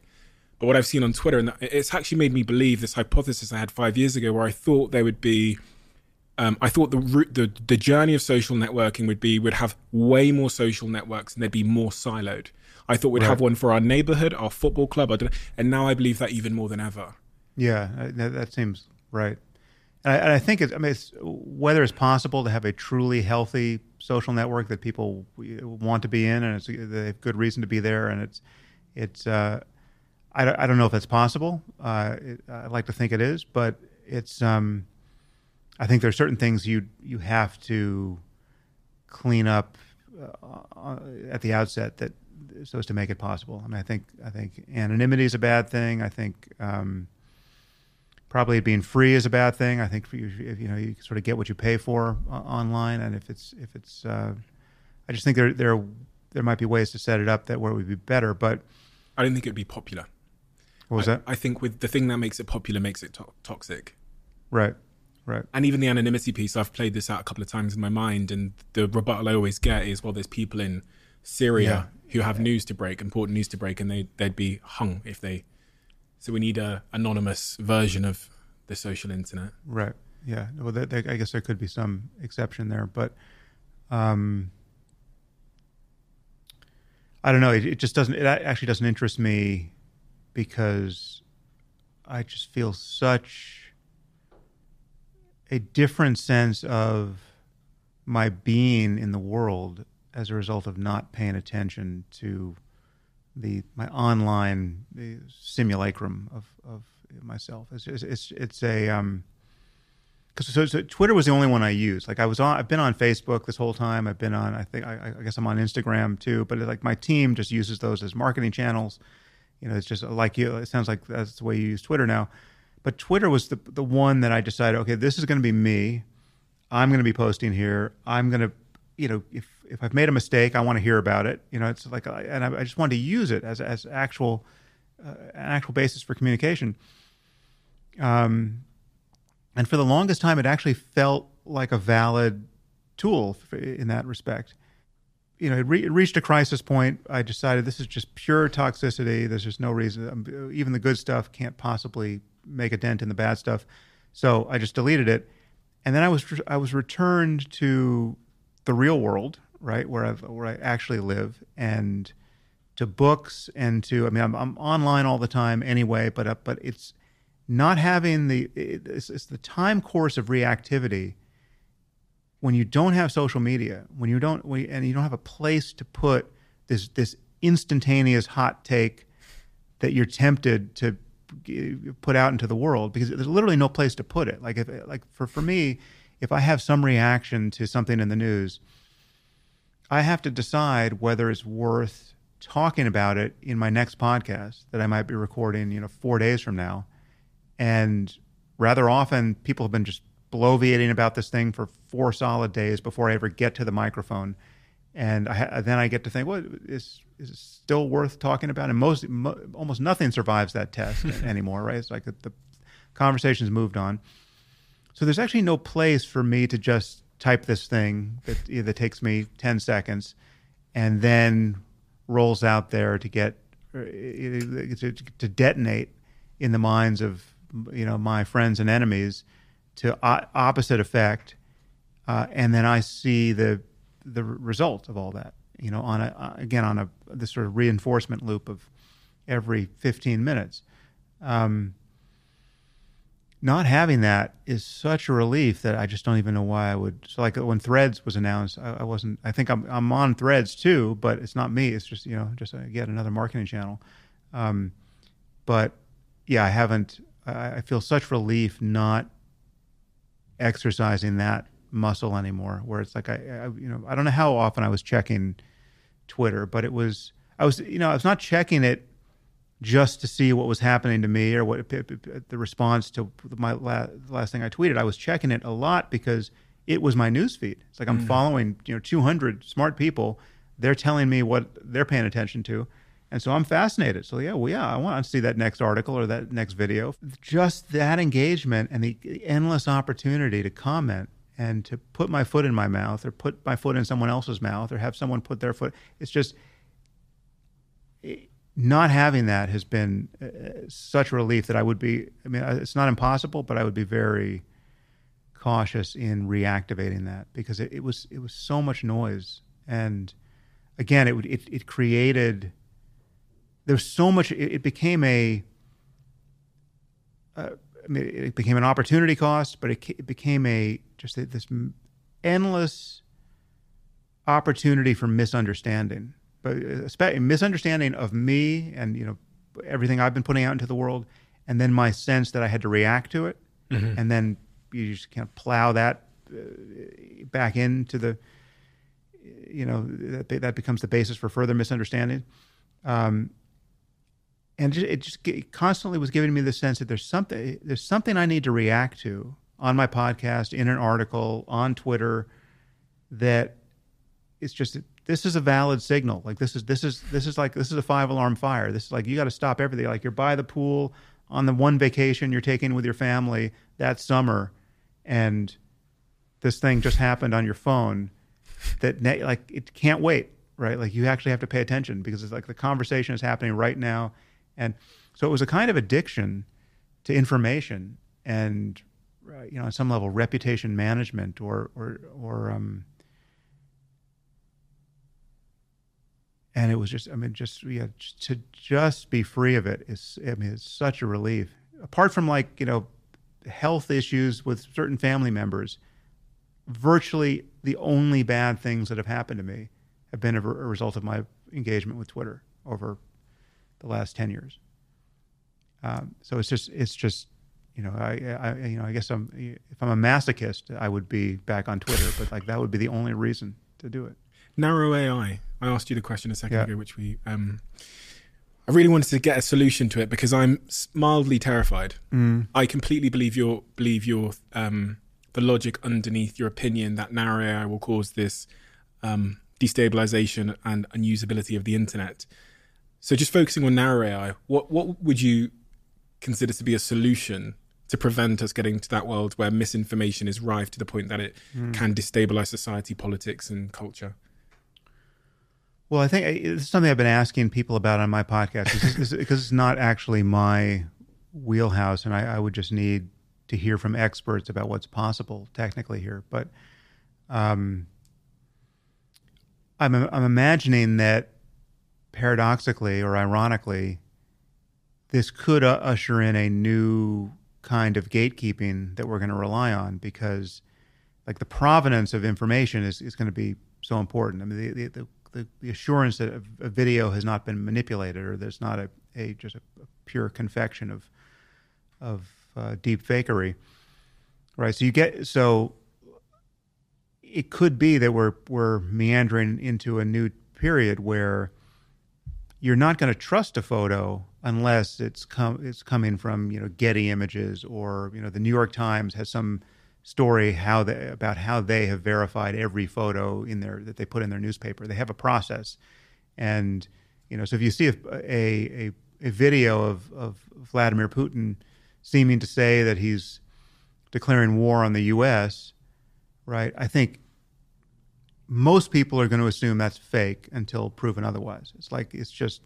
But what I've seen on Twitter, and it's actually made me believe this hypothesis I had five years ago, where I thought there would be, um, I thought the, the the journey of social networking would be, would have way more social networks and they'd be more siloed. I thought we'd right. have one for our neighborhood, our football club, I don't know, and now I believe that even more than ever. Yeah, that seems right. And I, and I think it's, I mean, it's, whether it's possible to have a truly healthy social network that people want to be in, and it's, they have good reason to be there, and it's, it's, uh, I, I don't know if that's possible. Uh, it, I'd like to think it is, but it's, um, I think there are certain things you you have to clean up uh, at the outset that so as to make it possible. I mean, I think I think anonymity is a bad thing. I think. Um, Probably being free is a bad thing. I think if you, if, you know, you sort of get what you pay for uh, online, and if it's if it's uh, I just think there there there might be ways to set it up that where it would be better, but I don't think it'd be popular. What was I, that? I think with the thing that makes it popular makes it to- toxic. Right, right. And even the anonymity piece, I've played this out a couple of times in my mind, and the rebuttal I always get is, well, there's people in Syria yeah. who have yeah. news to break, important news to break, and they, they'd be hung if they... So we need a anonymous version of the social internet. Right, yeah. Well, they, they, I guess there could be some exception there, but... Um, I don't know. It, it just doesn't... It actually doesn't interest me because I just feel such a different sense of my being in the world as a result of not paying attention to the my online the simulacrum of, of myself. It's it's it's, it's a um, because so, so Twitter was the only one I used. Like I was on, I've been on Facebook this whole time. I've been on. I think I, I guess I'm on Instagram too. But it, like my team just uses those as marketing channels. You know, it's just like you. It sounds like that's the way you use Twitter now. But Twitter was the the one that I decided, okay, this is going to be me. I'm going to be posting here. I'm going to, you know, if if I've made a mistake, I want to hear about it. You know, it's like, and I, I just wanted to use it as as actual uh, an actual basis for communication. Um, and for the longest time, it actually felt like a valid tool in that respect. You know, it, re- it reached a crisis point. I decided this is just pure toxicity. There's just no reason. Even the good stuff can't possibly make a dent in the bad stuff. So I just deleted it. And then I was I was returned to the real world, right, where I where I actually live, and to books and to, I mean, I'm, I'm online all the time anyway, but uh, but it's not having the, it's, it's the time course of reactivity. When you don't have social media, when you don't, when you, and you don't have a place to put this this instantaneous hot take that you're tempted to put out into the world, because there's literally no place to put it. Like if like for, for me, if I have some reaction to something in the news, I have to decide whether it's worth talking about it in my next podcast that I might be recording, you know, four days from now. And rather often, people have been just bloviating about this thing for four solid days before I ever get to the microphone, and I, then I get to think, well, is is it still worth talking about? And most, mo- almost nothing survives that test anymore, right? It's like the, the conversation's moved on. So there's actually no place for me to just type this thing that that takes me ten seconds, and then rolls out there to get to, to detonate in the minds of, you know, my friends and enemies, to opposite effect, uh, and then I see the the result of all that, you know, on a, again, on a this sort of reinforcement loop of every fifteen minutes. Um, not having that is such a relief that I just don't even know why I would. So like when Threads was announced, I, I wasn't, I think I'm I'm on Threads too, but it's not me. It's just, you know, just yet another marketing channel. Um, but yeah, I haven't, I, I feel such relief not exercising that muscle anymore, where it's like I, I you know I don't know how often I was checking Twitter, but it was I was you know I was not checking it just to see what was happening to me or what the response to my la- last thing I tweeted. I was checking it a lot because it was my newsfeed. It's like I'm mm-hmm. following you know two hundred smart people. They're telling me what they're paying attention to, and so I'm fascinated. So yeah, well, yeah, I want to see that next article or that next video. Just that engagement and the endless opportunity to comment and to put my foot in my mouth or put my foot in someone else's mouth or have someone put their foot. It's just not having that has been such a relief that I would be, I mean, it's not impossible, but I would be very cautious in reactivating that because it, it was it was so much noise. And again, it would it, it created... There's so much. It, it became a. Uh, I mean, it became an opportunity cost, but it, it became a just a, this endless opportunity for misunderstanding, but especially misunderstanding of me and you know everything I've been putting out into the world, and then my sense that I had to react to it, mm-hmm. and then you just kind of plow that uh, back into the. You know that that becomes the basis for further misunderstanding. Um, And it just it constantly was giving me the sense that there's something there's something I need to react to on my podcast, in an article, on Twitter, that it's just this is a valid signal. Like this is this is this is like this is a five alarm fire. This is like, you got to stop everything. Like, you're by the pool on the one vacation you're taking with your family that summer, and this thing just happened on your phone. That like it can't wait, right? Like, you actually have to pay attention, because it's like the conversation is happening right now. And so it was a kind of addiction to information, and you know, on some level, reputation management, or or or um. And it was just, I mean, just yeah, to just be free of it is, I mean, it's such a relief. Apart from, like, you know, health issues with certain family members, virtually the only bad things that have happened to me have been a, a result of my engagement with Twitter over the last ten years. Um, so it's just, it's just, you know, I, I, you know, I guess I'm, if I'm a masochist, I would be back on Twitter, but like that would be the only reason to do it. Narrow A I. I asked you the question a second yeah. ago, which we, um, I really wanted to get a solution to it, because I'm mildly terrified. Mm. I completely believe your, believe your, um, the logic underneath your opinion that narrow A I will cause this um, destabilization and unusability of the internet. So just focusing on narrow A I, what, what would you consider to be a solution to prevent us getting to that world where misinformation is rife to the point that it mm. can destabilize society, politics, and culture? Well, I think I, this is something I've been asking people about on my podcast, because it's not actually my wheelhouse, and I, I would just need to hear from experts about what's possible technically here. But um, I'm, I'm imagining that, paradoxically or ironically, this could uh, usher in a new kind of gatekeeping that we're going to rely on, because, like, the provenance of information is, is going to be so important. I mean, the, the, the The, the assurance that a, a video has not been manipulated, or there's not a, a just a, a pure confection of of uh, deep fakery, right? So you get so it could be that we're we're meandering into a new period where you're not going to trust a photo unless it's com- it's coming from, you know, Getty Images, or, you know, the New York Times has some story how they, about how they have verified every photo in their that they put in their newspaper. They have a process, and, you know, so if you see a a, a video of, of Vladimir Putin seeming to say that he's declaring war on the U S, right? I think most people are going to assume that's fake until proven otherwise. It's like it's just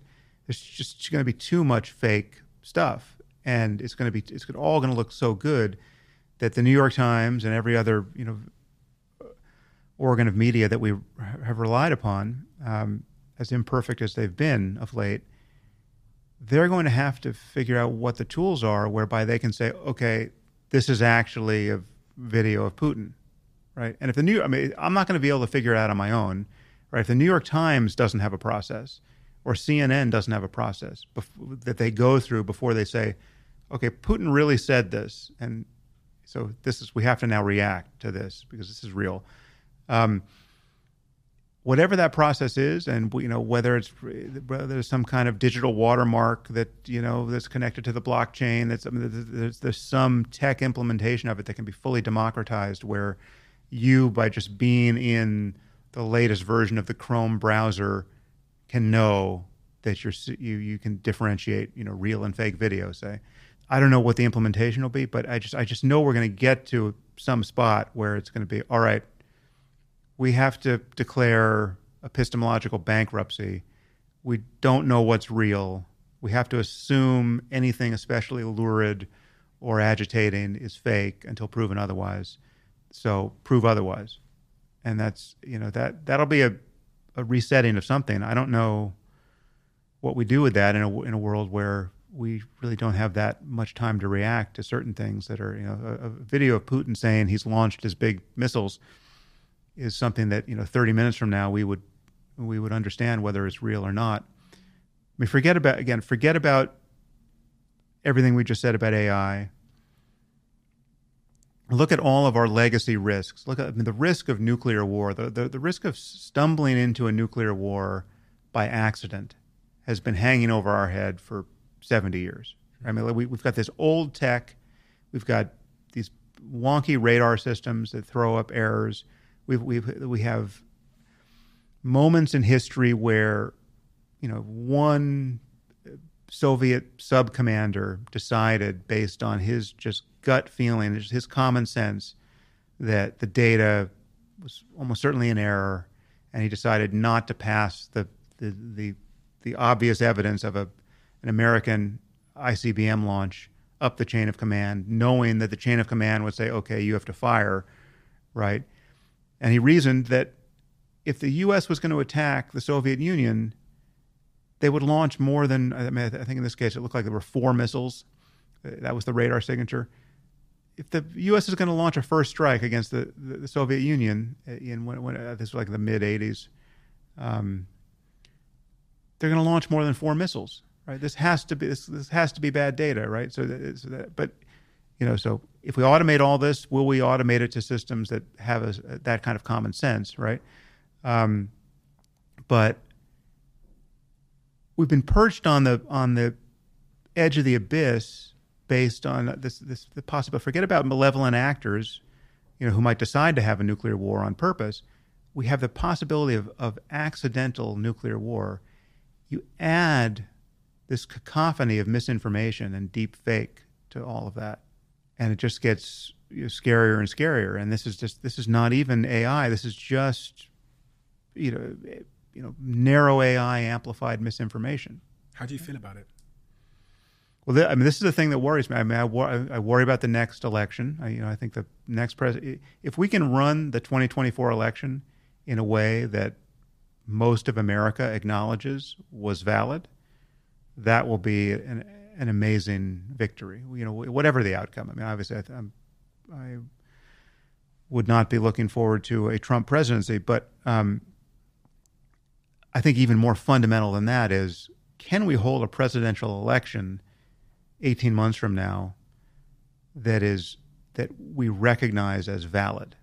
there's just going to be too much fake stuff, and it's going to be it's all going to look so good that the New York Times and every other, you know, organ of media that we have relied upon, um, as imperfect as they've been of late, they're going to have to figure out what the tools are whereby they can say, okay, this is actually a video of Putin, right? And if the New, I mean, I'm not going to be able to figure it out on my own, right? If the New York Times doesn't have a process, or C N N doesn't have a process bef- that they go through before they say, okay, Putin really said this, and so this is, we have to now react to this because this is real. Um, whatever that process is, and, you know, whether it's whether there's some kind of digital watermark that, you know, that's connected to the blockchain, that's I mean, there's, there's some tech implementation of it that can be fully democratized, where you, by just being in the latest version of the Chrome browser, can know that you're you you can differentiate, you know, real and fake video, say. I don't know what the implementation will be, but I just I just know we're going to get to some spot where it's going to be, all right, we have to declare epistemological bankruptcy. We don't know what's real. We have to assume anything especially lurid or agitating is fake until proven otherwise. So prove otherwise. And that's, you know, that that'll be a, a resetting of something. I don't know what we do with that in a, in a world where we really don't have that much time to react to certain things that are, you know, a, a video of Putin saying he's launched his big missiles is something that, you know, thirty minutes from now we would we would understand whether it's real or not. I mean, forget about, again, forget about everything we just said about A I. Look at all of our legacy risks. Look at I mean, the risk of nuclear war, the, the the risk of stumbling into a nuclear war by accident has been hanging over our head for seventy years. I mean, we, we've got this old tech. We've got these wonky radar systems that throw up errors. We've, we've, we have moments in history where, you know, one Soviet sub-commander decided, based on his just gut feeling, just his common sense, that the data was almost certainly an error, and he decided not to pass the the the, the obvious evidence of a an American I C B M launch up the chain of command, knowing that the chain of command would say, okay, you have to fire, right? And he reasoned that if the U S was going to attack the Soviet Union, they would launch more than, I mean, I think in this case, it looked like there were four missiles. That was the radar signature. If the U S is going to launch a first strike against the, the, the Soviet Union, in when, when, uh, this was like the mid-eighties, um, they're going to launch more than four missiles. Right, this has to be this, this has to be bad data, right? So, that, so that, but you know, so if we automate all this, will we automate it to systems that have a, that kind of common sense, right? Um, but we've been perched on the on the edge of the abyss based on this this the possible. Forget about malevolent actors, you know, who might decide to have a nuclear war on purpose. We have the possibility of of accidental nuclear war. You add this cacophony of misinformation and deep fake to all of that, and it just gets you know, scarier and scarier. And this is just this is not even A I. This is just you know you know narrow A I amplified misinformation. How do you feel about it? Well, th- I mean, this is the thing that worries me. I mean, I, wor- I worry about the next election. I, you know, I think the next president. If we can run the twenty twenty-four election in a way that most of America acknowledges was valid, that will be an, an amazing victory, you know, whatever the outcome. I mean, obviously, I, th- I'm, I would not be looking forward to a Trump presidency, but um, I think even more fundamental than that is, can we hold a presidential election eighteen months from now that is that we recognize as valid,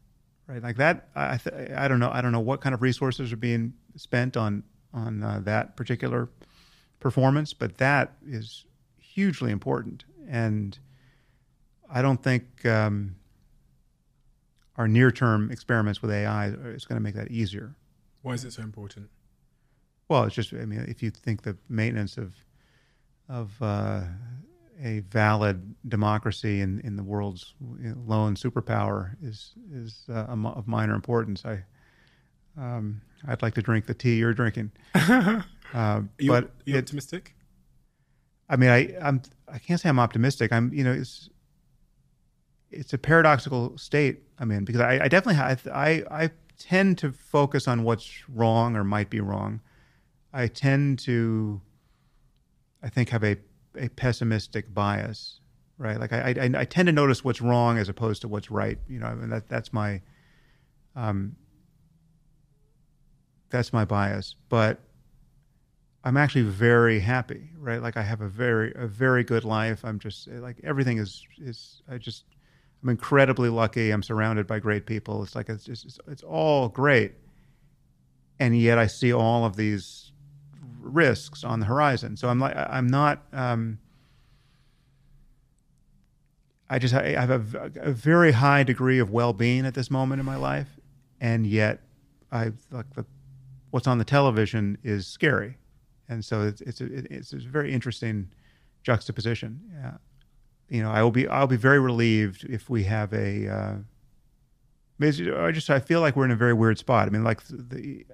right? Like that, I, th- I don't know. I don't know what kind of resources are being spent on on uh, that particular performance, but that is hugely important, and I don't think um, our near-term experiments with A I is going to make that easier. Why is it so important? Well, it's just—I mean, if you think the maintenance of of uh, a valid democracy in, in the world's lone superpower is is uh, of minor importance, I um, I'd like to drink the tea you're drinking. Uh, are you, but are you it, optimistic? I mean, I I'm, I can't say I'm optimistic. I'm, you know, it's it's a paradoxical state I'm in, because I, I definitely have, I I tend to focus on what's wrong or might be wrong. I tend to, I think, have a, a pessimistic bias, right? Like I, I I tend to notice what's wrong as opposed to what's right. You know, I mean that that's my um that's my bias, but I'm actually very happy, right? Like I have a very, a very good life. I'm just like, everything is, is, I just, I'm incredibly lucky. I'm surrounded by great people. It's like, it's just, it's, it's all great. And yet I see all of these risks on the horizon. So I'm like, I'm not, um, I just, I have a, a very high degree of well-being at this moment in my life. And yet I, like the, what's on the television is scary. And so it's it's a, it's a very interesting juxtaposition. Yeah. You know, I will be I'll be very relieved if we have a. Uh, I just I feel like we're in a very weird spot. I mean, like the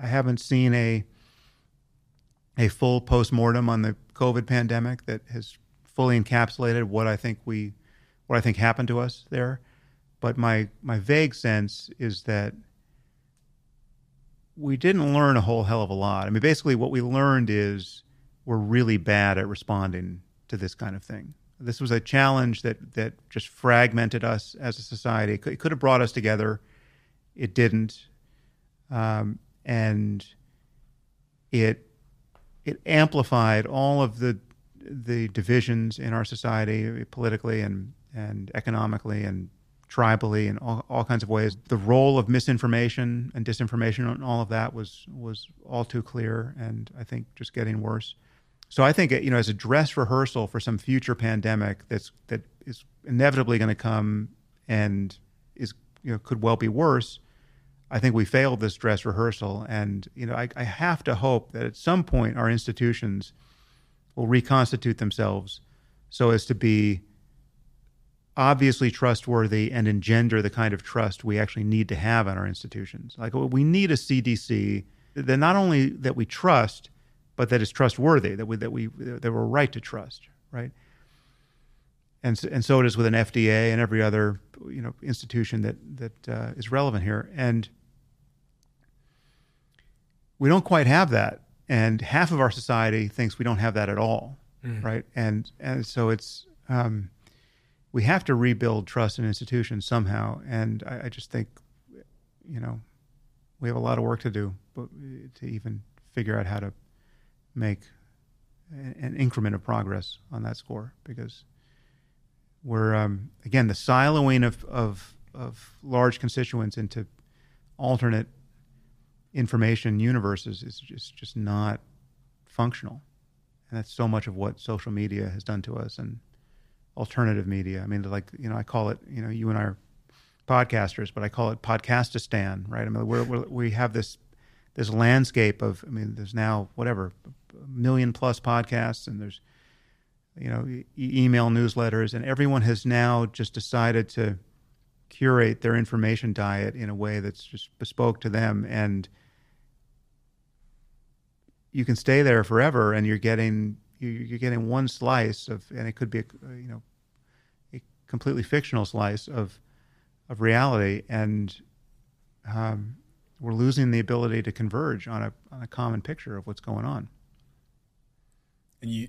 I haven't seen a a full postmortem on the COVID pandemic that has fully encapsulated what I think we what I think happened to us there. But my my vague sense is that we didn't learn a whole hell of a lot. I mean, basically what we learned is we're really bad at responding to this kind of thing. This was a challenge that that just fragmented us as a society. It could, it could have brought us together. It didn't. Um, and it it amplified all of the the divisions in our society, politically and, and economically and tribally in all, all kinds of ways. The role of misinformation and disinformation and all of that was was all too clear, and I think just getting worse. So I think, you know, as a dress rehearsal for some future pandemic that's that is inevitably going to come and is, you know, could well be worse, I think we failed this dress rehearsal. And, you know, I, I have to hope that at some point our institutions will reconstitute themselves so as to be obviously trustworthy and engender the kind of trust we actually need to have in our institutions. Like, we need a C D C that not only that we trust, but that is trustworthy, that we that we that we're right to trust, right? And so, and so it is with an F D A and every other, you know, institution that that uh, is relevant here. And we don't quite have that, and half of our society thinks we don't have that at all, mm. right? And and so it's. Um, We have to rebuild trust in institutions somehow, and I, I just think, you know, we have a lot of work to do, but to even figure out how to make an, an increment of progress on that score, because we're um, again the siloing of, of of large constituents into alternate information universes is just just not functional, and that's so much of what social media has done to us and alternative media. I mean, like, you know, I call it, you know, you and I are podcasters, but I call it Podcastistan, right? I mean, we're, we're, we have this this landscape of, I mean, there's now, whatever, a million plus podcasts, and there's, you know, e- email newsletters, and everyone has now just decided to curate their information diet in a way that's just bespoke to them. And you can stay there forever, and you're getting... You're getting one slice of, and it could be, a, you know, a completely fictional slice of, of reality, and um, we're losing the ability to converge on a on a common picture of what's going on. And you,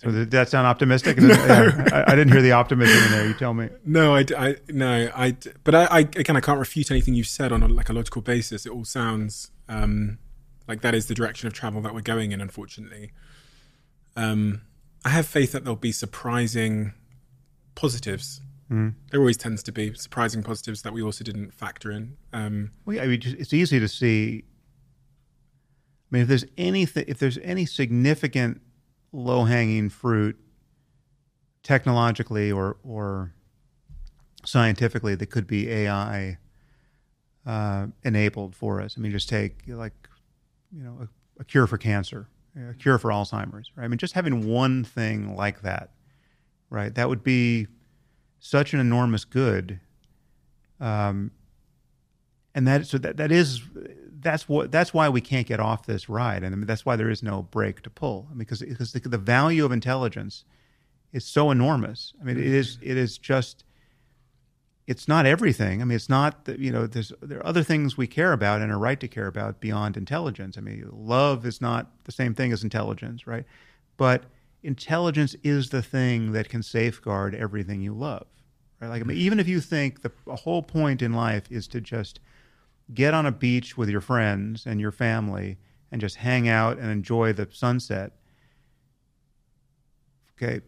so did that sound optimistic? No. I, I didn't hear the optimism in there. You tell me. No, I, I no, I, but I, I again, I can't refute anything you've said on a, like a logical basis. It all sounds um, like that is the direction of travel that we're going in, unfortunately. Um, I have faith that there'll be surprising positives. Mm. There always tends to be surprising positives that we also didn't factor in. Um, well, yeah, I mean, it's easy to see. I mean, if there's anything, if there's any significant low-hanging fruit technologically or or scientifically that could be A I uh, enabled for us. I mean, just take like you know a, a cure for cancer. A cure for Alzheimer's, right? I mean, just having one thing like that, right? That would be such an enormous good, um, and that so that that is that's what that's why we can't get off this ride, and I mean, that's why there is no brake to pull. I mean, because because the, the value of intelligence is so enormous. I mean, it is it is just it's not everything. I mean, it's not that you know there's there are other things we care about and are right to care about beyond intelligence. I mean, love is not the same thing as intelligence, right? But intelligence is the thing that can safeguard everything you love, right? Like, I mean, even if you think the whole point in life is to just get on a beach with your friends and your family and just hang out and enjoy the sunset, okay.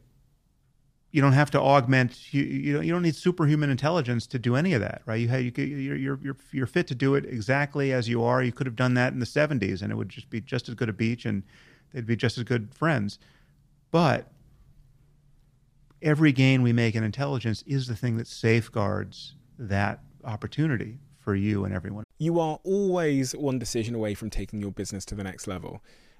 You don't have to augment. You you don't, you don't need superhuman intelligence to do any of that, right? You have, you you're, you're you're fit to do it exactly as you are. You could have done that in the seventies, and it would just be just as good a beach, and they'd be just as good friends. But every gain we make in intelligence is the thing that safeguards that opportunity for you and everyone. You are always one decision away from taking your business to the next level.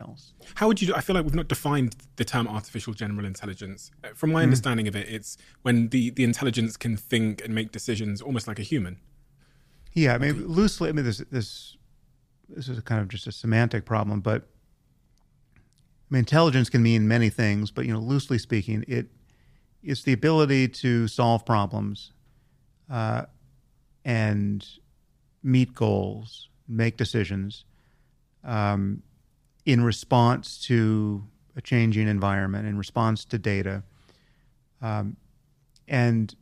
Else. How would you do, I feel like we've not defined the term artificial general intelligence. From my mm. understanding of it, it's when the, the intelligence can think and make decisions almost like a human. Yeah, I mean, loosely, I mean, this, this, this is kind of just a semantic problem, but I mean, intelligence can mean many things, but, you know, loosely speaking, it it's the ability to solve problems uh, and meet goals, make decisions um, in response to a changing environment, in response to data. Um, and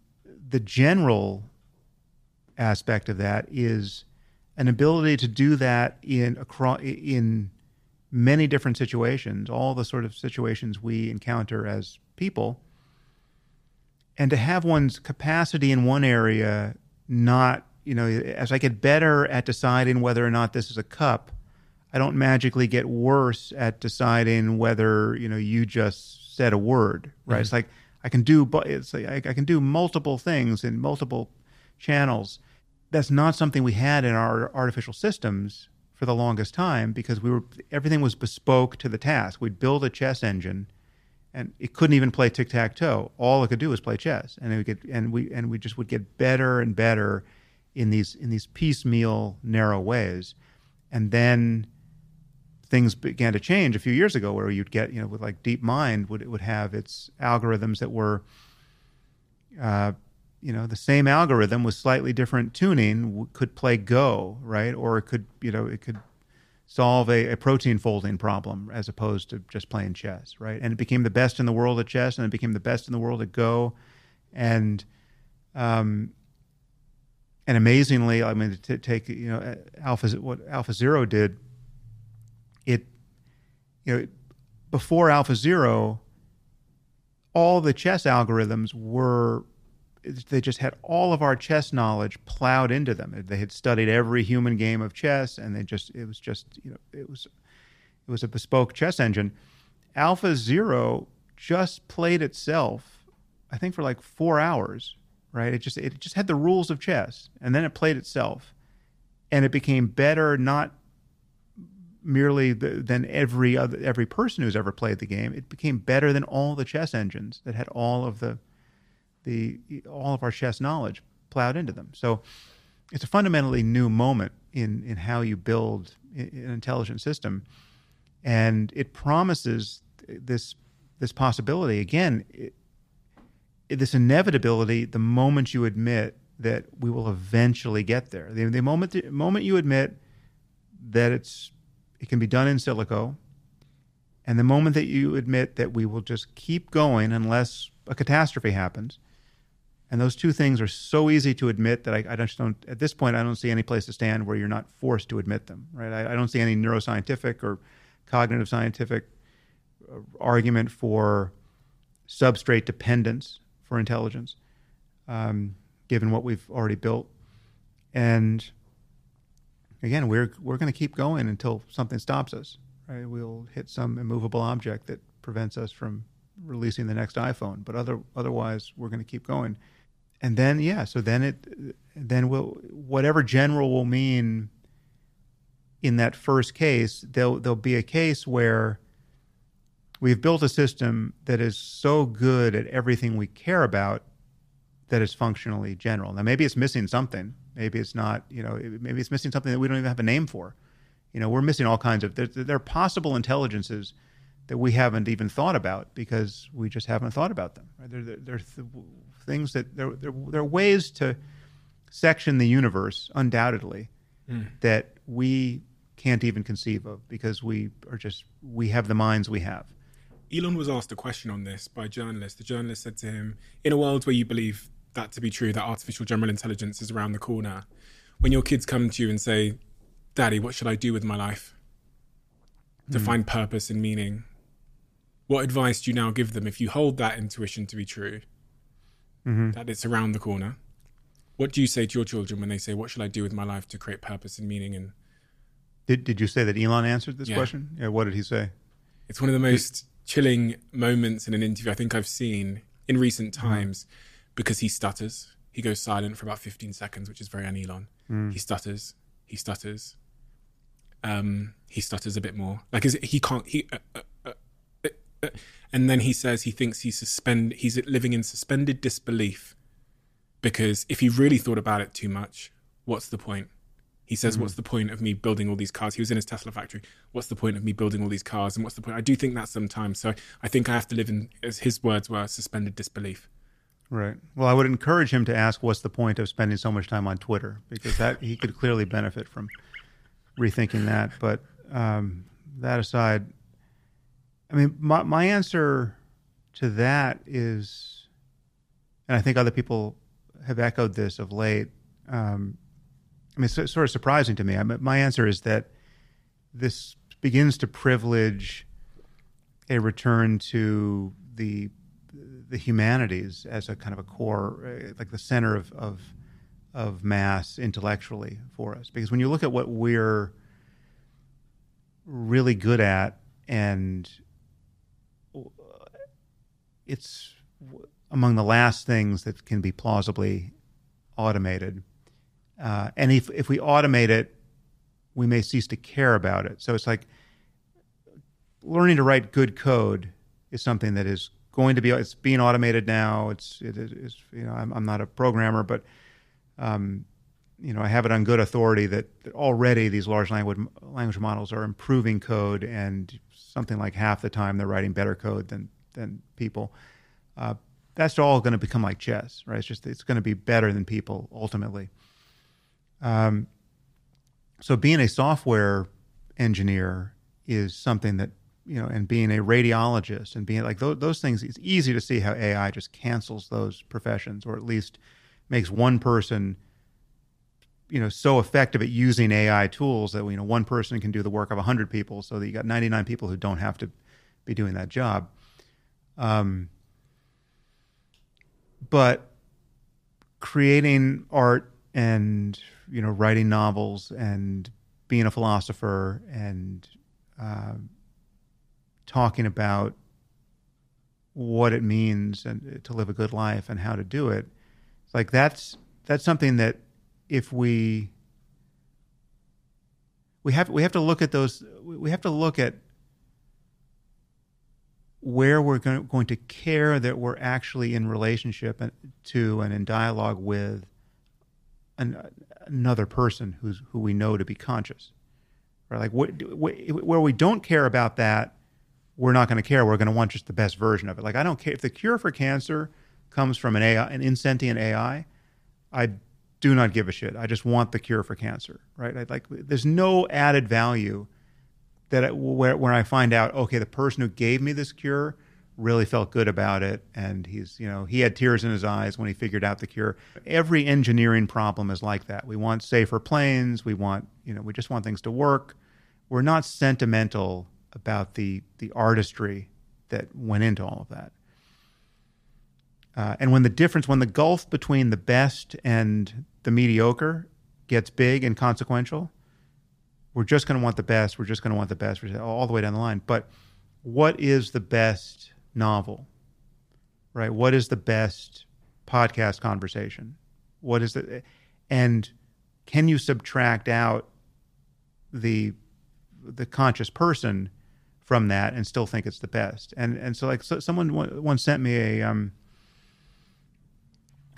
the general aspect of that is an ability to do that in across in many different situations, all the sort of situations we encounter as people, and to have one's capacity in one area not, you know, as I get better at deciding whether or not this is a cup, I don't magically get worse at deciding whether, you know, you just said a word, right? Mm-hmm. It's like I can do, it's like I, I can do multiple things in multiple channels. That's not something we had in our artificial systems for the longest time, because we were everything was bespoke to the task. We'd build a chess engine, and it couldn't even play tic-tac-toe. All it could do was play chess, and we could, and we and we just would get better and better in these in these piecemeal, narrow ways. And then things began to change a few years ago, where you'd get, you know, with like DeepMind would would have its algorithms that were, uh, you know, the same algorithm with slightly different tuning could play Go, right? Or it could, you know, it could solve a, a protein folding problem as opposed to just playing chess, right? And it became the best in the world at chess, and it became the best in the world at Go. And um, and amazingly, I mean, to take, you know, Alpha, what Alpha Zero did, it, you know, it, before Alpha Zero, all the chess algorithms were, they just had all of our chess knowledge plowed into them. They had studied every human game of chess, and they just, it was just, you know, it was, it was a bespoke chess engine. Alpha Zero just played itself, I think, for like four hours, right? It just, it just had the rules of chess, and then it played itself, and it became better, not merely the, than every other, every person who's ever played the game. It became better than all the chess engines that had all of the, The, all of our chess knowledge plowed into them. So it's a fundamentally new moment in, in how you build an intelligent system. And it promises this this possibility. Again, it, it, this inevitability, the moment you admit that we will eventually get there. The, the moment the moment you admit that it's it can be done in silico, and the moment that you admit that we will just keep going unless a catastrophe happens. And those two things are so easy to admit that I, I just don't, at this point, I don't see any place to stand where you're not forced to admit them, right? I, I don't see any neuroscientific or cognitive scientific argument for substrate dependence for intelligence, um, given what we've already built. And again, we're we're going to keep going until something stops us, right? We'll hit some immovable object that prevents us from releasing the next iPhone, but other otherwise we're going to keep going. And then, yeah, so then it, then we'll, whatever general will mean in that first case, there'll there'll be a case where we've built a system that is so good at everything we care about that it's functionally general. Now, maybe it's missing something. Maybe it's not, you know, maybe it's missing something that we don't even have a name for. You know, we're missing all kinds of, there, there are possible intelligences that we haven't even thought about because we just haven't thought about them. Right? There, there, there are th- things that there, there, there are ways to section the universe, undoubtedly, mm. that we can't even conceive of because we are just we have the minds we have. Elon was asked a question on this by a journalist. The journalist said to him, "In a world where you believe that to be true, that artificial general intelligence is around the corner, when your kids come to you and say, 'Daddy, what should I do with my life to mm. find purpose and meaning?' What advice do you now give them if you hold that intuition to be true, mm-hmm. that it's around the corner? What do you say to your children when they say, 'What should I do with my life to create purpose and meaning?'" And did did you say that Elon answered this yeah. question? Yeah. What did he say? It's one of the most did... chilling moments in an interview I think I've seen in recent times, mm-hmm. because he stutters. He goes silent for about fifteen seconds, which is very un-Elon. Mm. He stutters. He stutters. Um, he stutters a bit more. Like is it, he can't. He. Uh, uh, uh, And then he says he thinks he's suspend he's living in suspended disbelief, because if he really thought about it too much, what's the point? He says, mm-hmm. what's the point of me building all these cars? He was in his Tesla factory. What's the point of me building all these cars? And what's the point? I do think that sometimes. So I think I have to live in, as his words were, suspended disbelief. Right. Well, I would encourage him to ask, what's the point of spending so much time on Twitter? Because that he could clearly benefit from rethinking that. But um, that aside, I mean, my, my answer to that is, and I think other people have echoed this of late, um, I mean, it's sort of surprising to me. I mean, my answer is that this begins to privilege a return to the the humanities as a kind of a core, like the center of of, of mass intellectually for us. Because when you look at what we're really good at, and it's among the last things that can be plausibly automated. Uh, and if if we automate it, we may cease to care about it. So it's like learning to write good code is something that is going to be, it's being automated now. It's, it is, you know, I'm, I'm not a programmer, but, um, you know, I have it on good authority that, that already these large language language models are improving code, and something like half the time they're writing better code than, than people. Uh, that's all going to become like chess, right? It's just, it's going to be better than people ultimately. Um, so being a software engineer is something that, you know, and being a radiologist and being like those, those things, it's easy to see how A I just cancels those professions, or at least makes one person, you know, so effective at using A I tools that, you know, one person can do the work of a hundred people, so that you got ninety-nine people who don't have to be doing that job. Um, but creating art, and, you know, writing novels and being a philosopher and uh, talking about what it means and to live a good life and how to do it. It's like that's that's something that if we we have we have to look at those we have to look at where we're going, going to care that we're actually in relationship to and in dialogue with An, another person who's who we know to be conscious, right? Like wh- wh- where we don't care about that, we're not going to care. We're going to want just the best version of it. Like I don't care if the cure for cancer comes from an A I, an insentient A I. I do not give a shit. I just want the cure for cancer, right? I'd like there's no added value that I, where where I find out, okay, the person who gave me this cure really felt good about it, and he's, you know, he had tears in his eyes when he figured out the cure. Every engineering problem is like that. We want safer planes. We want, you know, we just want things to work. We're not sentimental about the the artistry that went into all of that. Uh, and when the difference, when the gulf between the best and the mediocre gets big and consequential, we're just going to want the best. We're just going to want the best all the way down the line. But what is the best novel, right? What is the best podcast conversation? What is the, and can you subtract out the the conscious person from that and still think it's the best? And and so like so someone once sent me a um,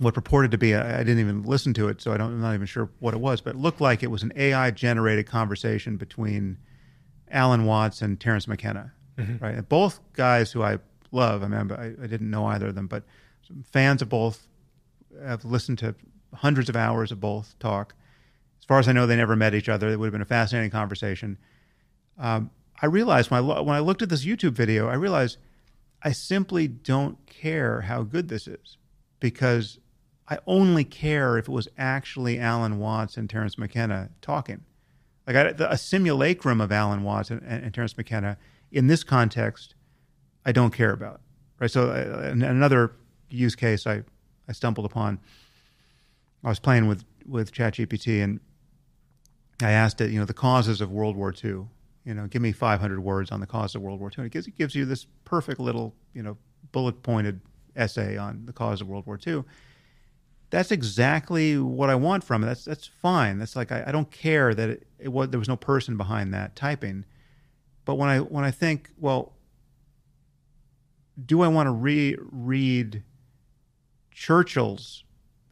what purported to be a, I didn't even listen to it, so I don't, I'm not even sure what it was, but it looked like it was an A I generated conversation between Alan Watts and Terrence McKenna, mm-hmm. right? And both guys who I love. I mean, I, I didn't know either of them, but fans of both. I've listened to hundreds of hours of both talk. As far as I know, they never met each other. It would have been a fascinating conversation. Um, I realized when I, lo- when I looked at this YouTube video, I realized I simply don't care how good this is, because I only care if it was actually Alan Watts and Terrence McKenna talking. Like I, the, a simulacrum of Alan Watts and, and, and Terrence McKenna in this context, I don't care about, right? So uh, another use case I, I stumbled upon, I was playing with, with ChatGPT, and I asked it, you know, the causes of World War Two, you know, give me five hundred words on the cause of World War Two. And it gives, it gives you this perfect little, you know, bullet-pointed essay on the cause of World War Two. That's exactly what I want from it. That's that's fine. That's like, I, I don't care that it, it was, there was no person behind that typing. But when I when I think, well, do I want to re-read Churchill's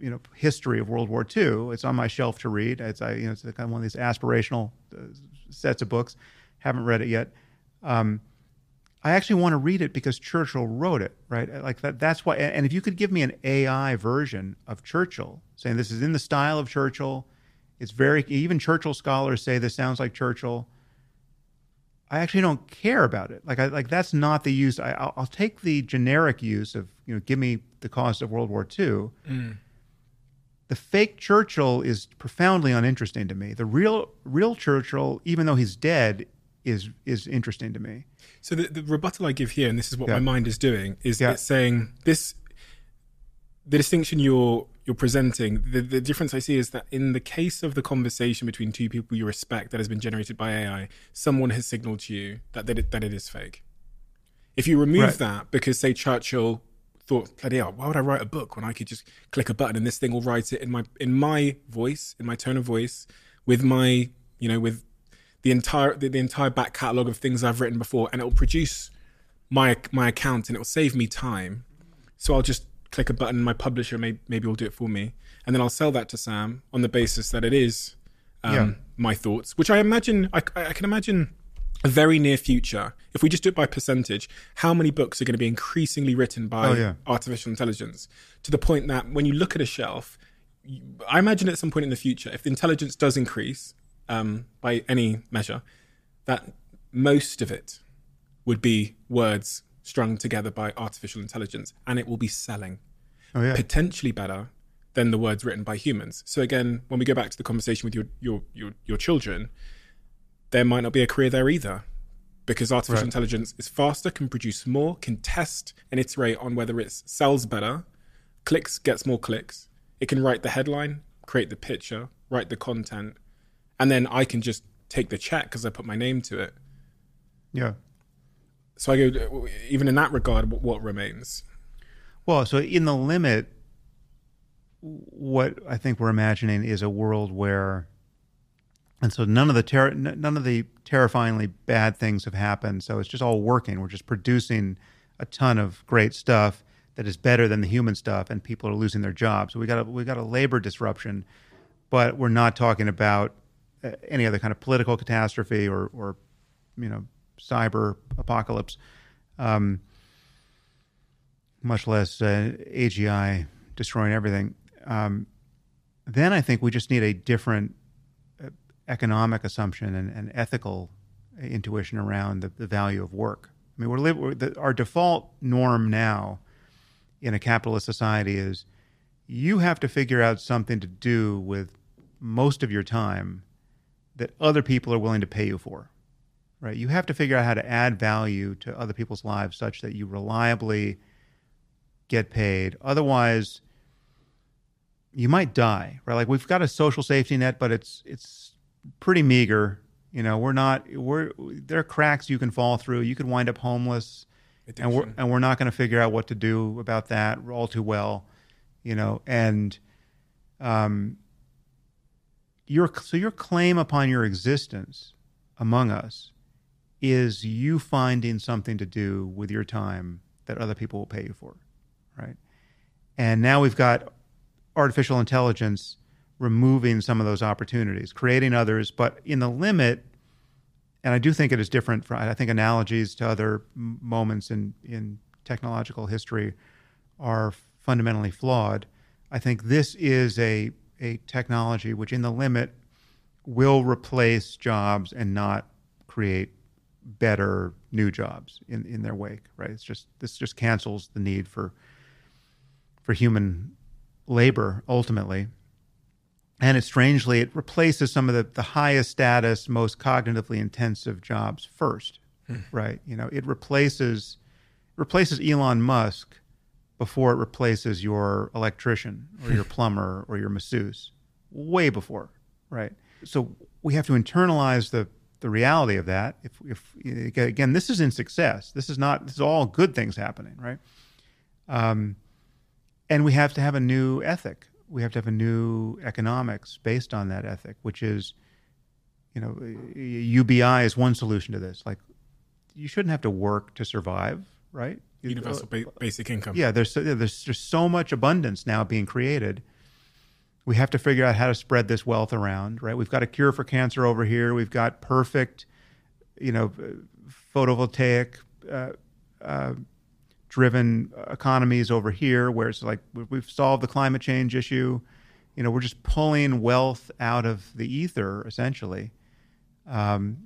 you know, history of World War Two. It's on my shelf to read. It's, I, you know, it's kind of one of these aspirational uh, sets of books. Haven't read it yet. Um, I actually want to read it because Churchill wrote it, right? Like that. That's why. And if you could give me an A I version of Churchill, saying this is in the style of Churchill, it's very, even Churchill scholars say this sounds like Churchill. I actually don't care about it. Like, I, like that's not the use. I, I'll, I'll take the generic use of, you know, give me the cost of World War Two. Mm. The fake Churchill is profoundly uninteresting to me. The real, real Churchill, even though he's dead, is is interesting to me. So the, the rebuttal I give here, and this is what yeah. my mind is doing, is yeah. it's saying this: the distinction you're you're presenting, the, the difference I see is that in the case of the conversation between two people you respect that has been generated by A I, someone has signaled to you that that it, that it is fake. If you remove right. that, because say Churchill thought, bloody hell, why would I write a book when I could just click a button and this thing will write it in my in my voice, in my tone of voice, with my, you know, with the entire the, the entire back catalogue of things I've written before, and it will produce my my account and it will save me time. So I'll just click a button, my publisher may, maybe will do it for me. And then I'll sell that to Sam on the basis that it is um, yeah. my thoughts, which I imagine, I, I can imagine a very near future, if we just do it by percentage, how many books are going to be increasingly written by oh, yeah. artificial intelligence, to the point that when you look at a shelf, I imagine at some point in the future, if the intelligence does increase um, by any measure, that most of it would be words strung together by artificial intelligence, and it will be selling oh, yeah. potentially better than the words written by humans. So again, when we go back to the conversation with your your your, your children, there might not be a career there either, because artificial right. intelligence is faster, can produce more, can test and iterate on whether it sells better, clicks, gets more clicks. It can write the headline, create the picture, write the content, and then I can just take the check because I put my name to it. Yeah. So I go, even in that regard, what remains? Well, so in the limit, what I think we're imagining is a world where, and so none of the ter- none of the terrifyingly bad things have happened. So it's just all working. We're just producing a ton of great stuff that is better than the human stuff, and people are losing their jobs. So we got a, we got a labor disruption, but we're not talking about any other kind of political catastrophe or or you know. cyber apocalypse, um, much less uh, A G I destroying everything. Um, then I think we just need a different uh, economic assumption and, and ethical intuition around the, the value of work. I mean, we're, li- we're the, our default norm now in a capitalist society is you have to figure out something to do with most of your time that other people are willing to pay you for. Right, you have to figure out how to add value to other people's lives such that you reliably get paid. Otherwise, you might die. Right, like we've got a social safety net, but it's it's pretty meager. You know, we're not we're there are cracks you can fall through. You can wind up homeless, addiction. and we're and we're not going to figure out what to do about that all too well. You know, and um, your so your claim upon your existence among us is you finding something to do with your time that other people will pay you for, right? And now we've got artificial intelligence removing some of those opportunities, creating others, but in the limit, and I do think it is different from, I think analogies to other moments in, in technological history are fundamentally flawed. I think this is a, a technology which in the limit will replace jobs and not create better new jobs in, in their wake, right? It's just, this just cancels the need for, for human labor ultimately. And it strangely, it replaces some of the, the highest status, most cognitively intensive jobs first, hmm. right? You know, it replaces, replaces Elon Musk before it replaces your electrician or your plumber or your masseuse, way before, right? So we have to internalize the, the reality of that. If, if again, this is in success. This is not. This is all good things happening, right? Um, and we have to have a new ethic. We have to have a new economics based on that ethic, which is, you know, U B I is one solution to this. Like, you shouldn't have to work to survive, right? Universal uh, basic income. Yeah, there's there's just so much abundance now being created We have to figure out how to spread this wealth around, right? We've got a cure for cancer over here. We've got perfect, you know, photovoltaic uh, uh, driven economies over here where it's like we've solved the climate change issue. You know, we're just pulling wealth out of the ether, essentially. Um,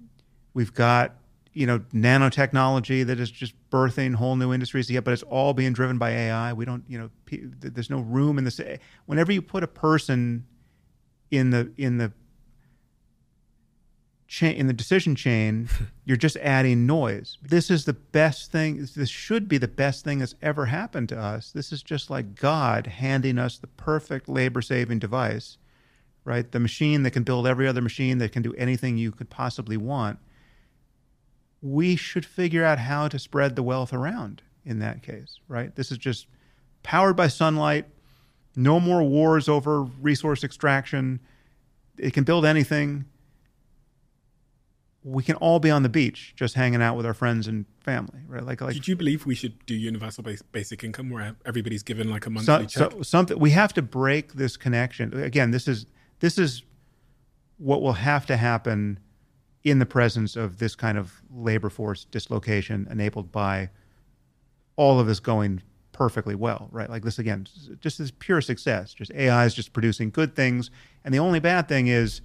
we've got, you know, nanotechnology that is just birthing whole new industries, yeah, but it's all being driven by A I. We don't, you know, p- there's no room in this. Whenever you put a person in the in the cha- in the decision chain, you're just adding noise. This is the best thing. This should be the best thing that's ever happened to us. This is just like God handing us the perfect labor-saving device, right? The machine that can build every other machine, that can do anything you could possibly want. We should figure out how to spread the wealth around in that case, right? This is just powered by sunlight, no more wars over resource extraction. It can build anything. We can all be on the beach just hanging out with our friends and family, right? Like, like. Did you believe we should do universal base, basic income where everybody's given like a monthly so, check? So something, we have to break this connection. Again, this is this is what will have to happen in the presence of this kind of labor force dislocation enabled by all of this going perfectly well, right? Like this, again, just this pure success, just A I is just producing good things. And the only bad thing is,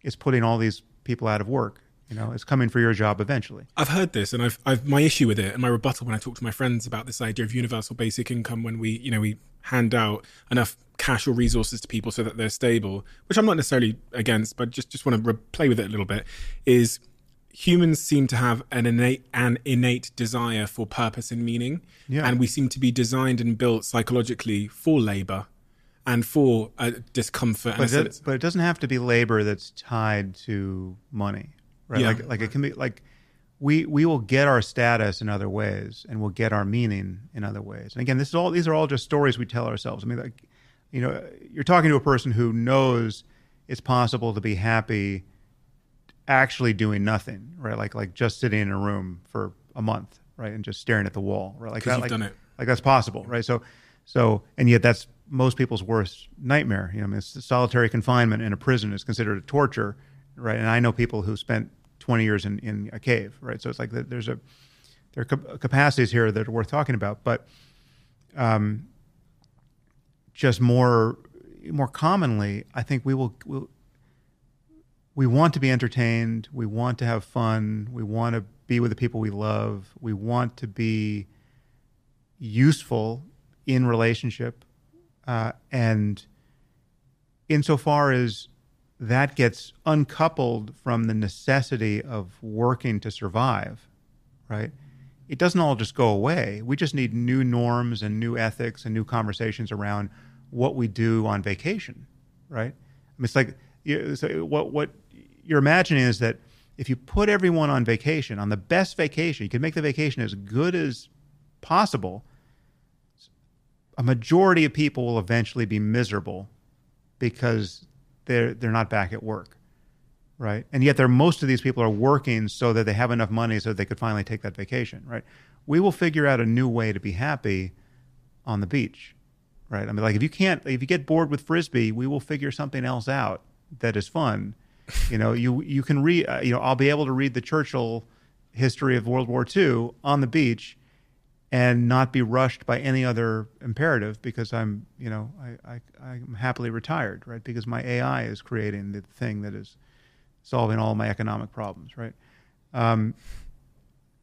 it's putting all these people out of work. You know, it's coming for your job eventually. I've heard this and I've, I've my issue with it and my rebuttal when I talk to my friends about this idea of universal basic income, when we, you know, we hand out enough cash or resources to people so that they're stable, which I'm not necessarily against, but just, just want to re- play with it a little bit, is humans seem to have an innate an innate desire for purpose and meaning. Yeah. And we seem to be designed and built psychologically for labor and for uh, discomfort. But, and it, but it doesn't have to be labor that's tied to money, right? Yeah. Like, like it can be like we we will get our status in other ways and we'll get our meaning in other ways. And again, this is all these are all just stories we tell ourselves. I mean, like, you know, you're talking to a person who knows it's possible to be happy actually doing nothing, right? Like like just sitting in a room for a month, right? And just staring at the wall, right? Like that, like, done it. Like that's possible, right? So so and yet that's most people's worst nightmare. You know, I mean, it's solitary confinement in a prison is considered a torture, right? And I know people who spent twenty years in, in a cave, right? So it's like there's a there are capacities here that are worth talking about, but um, just more more commonly, I think we will we'll, we want to be entertained, we want to have fun, we want to be with the people we love, we want to be useful in relationship, uh, and insofar as that gets uncoupled from the necessity of working to survive, right? It doesn't all just go away. We just need new norms and new ethics and new conversations around what we do on vacation, right? I mean, it's like so what what you're imagining is that if you put everyone on vacation, on the best vacation, you can make the vacation as good as possible, a majority of people will eventually be miserable because they're they're not back at work, right? And yet they're, most of these people are working so that they have enough money so that they could finally take that vacation, right? We will figure out a new way to be happy on the beach, right? I mean, like if you can't, if you get bored with Frisbee, we will figure something else out that is fun. You know, you you can read, uh, you know, I'll be able to read the Churchill history of World War Two on the beach and not be rushed by any other imperative because I'm, you know, I, I, I'm happily retired, right? Because my A I is creating the thing that is solving all my economic problems, right? Um,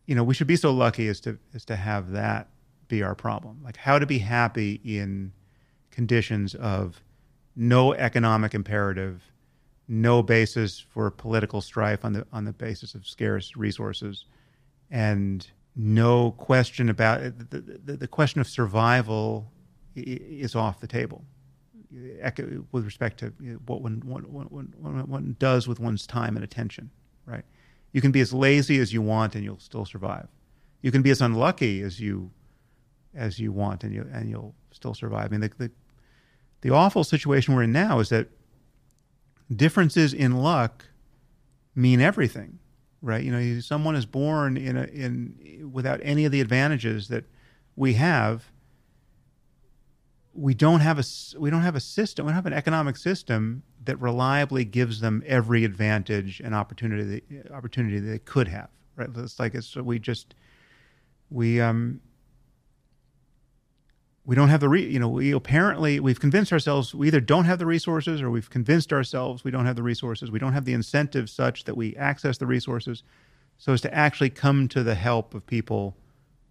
you know, we should be so lucky as to as to have that be our problem. Like how to be happy in conditions of no economic imperative, no basis for political strife on the on the basis of scarce resources, and no question about it. The, the, the question of survival is off the table with respect to what one, one, one, one, one does with one's time and attention, right? You can be as lazy as you want and you'll still survive. You can be as unlucky as you as you want and, you, and you'll still survive. I mean, the, the, the awful situation we're in now is that differences in luck mean everything. Right, you know, someone is born in a, in without any of the advantages that we have. we don't have a we don't have a system. We don't have an economic system that reliably gives them every advantage and opportunity opportunity that they could have. Right? It's like it's we just we um we don't have the re, you know we apparently we've convinced ourselves we either don't have the resources or we've convinced ourselves we don't have the resources. We don't have the incentive such that we access the resources so as to actually come to the help of people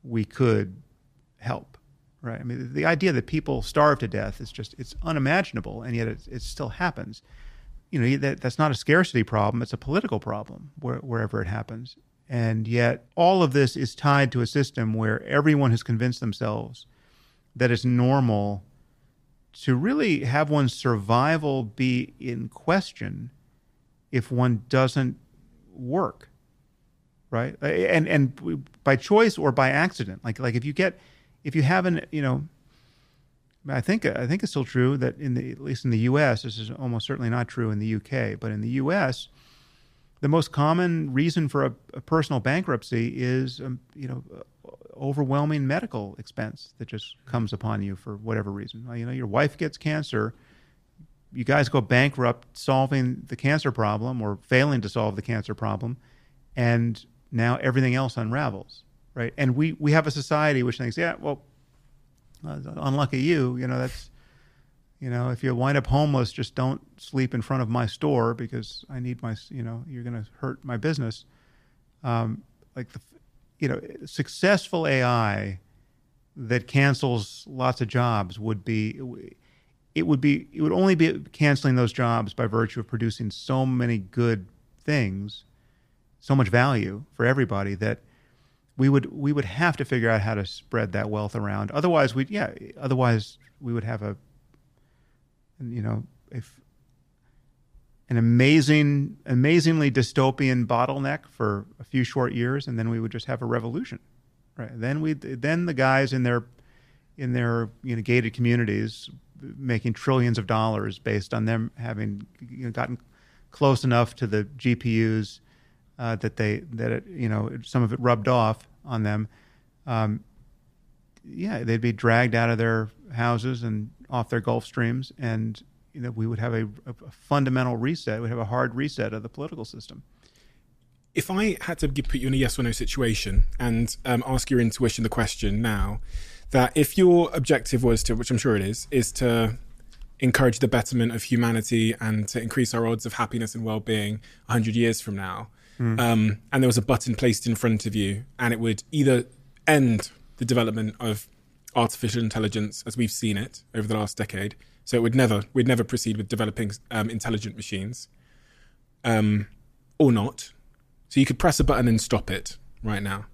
we could help. Right. I mean, the idea that people starve to death is just, it's unimaginable, and yet it, it still happens. You know, that, that's not a scarcity problem, it's a political problem where, wherever it happens. And yet all of this is tied to a system where everyone has convinced themselves that it's normal to really have one's survival be in question if one doesn't work, right? And, and by choice or by accident, like, like if you get... If you haven't, you know, I think I think it's still true that in the, at least in the U S, this is almost certainly not true in the U K, but in the U S, the most common reason for a, a personal bankruptcy is, um, you know, overwhelming medical expense that just comes upon you for whatever reason. You know, your wife gets cancer, you guys go bankrupt solving the cancer problem or failing to solve the cancer problem, and now everything else unravels. Right, and we, we have a society which thinks, yeah, well, uh, unlucky you, you know, that's, you know, if you wind up homeless, just don't sleep in front of my store because I need my, you know, you're going to hurt my business. Um, like, the, you know, successful A I that cancels lots of jobs would be, it would be, it would only be canceling those jobs by virtue of producing so many good things, so much value for everybody that. We would we would have to figure out how to spread that wealth around. Otherwise, we yeah. Otherwise, we would have a you know if an amazing, amazingly dystopian bottleneck for a few short years, and then we would just have a revolution, right? Then we then the guys in their in their you know gated communities making trillions of dollars based on them having you know, gotten close enough to the G P Us. Uh, that they that it, you know some of it rubbed off on them, um, yeah, they'd be dragged out of their houses and off their Gulf Streams, and you know we would have a, a fundamental reset. We'd have a hard reset of the political system. If I had to put you in a yes or no situation and um, ask your intuition the question now, that if your objective was to, which I'm sure it is, is to encourage the betterment of humanity and to increase our odds of happiness and well-being one hundred years from now. Mm. Um, and there was a button placed in front of you, and it would either end the development of artificial intelligence as we've seen it over the last decade, so it would never, we'd never proceed with developing um, intelligent machines, um, or not. So you could press a button and stop it right now.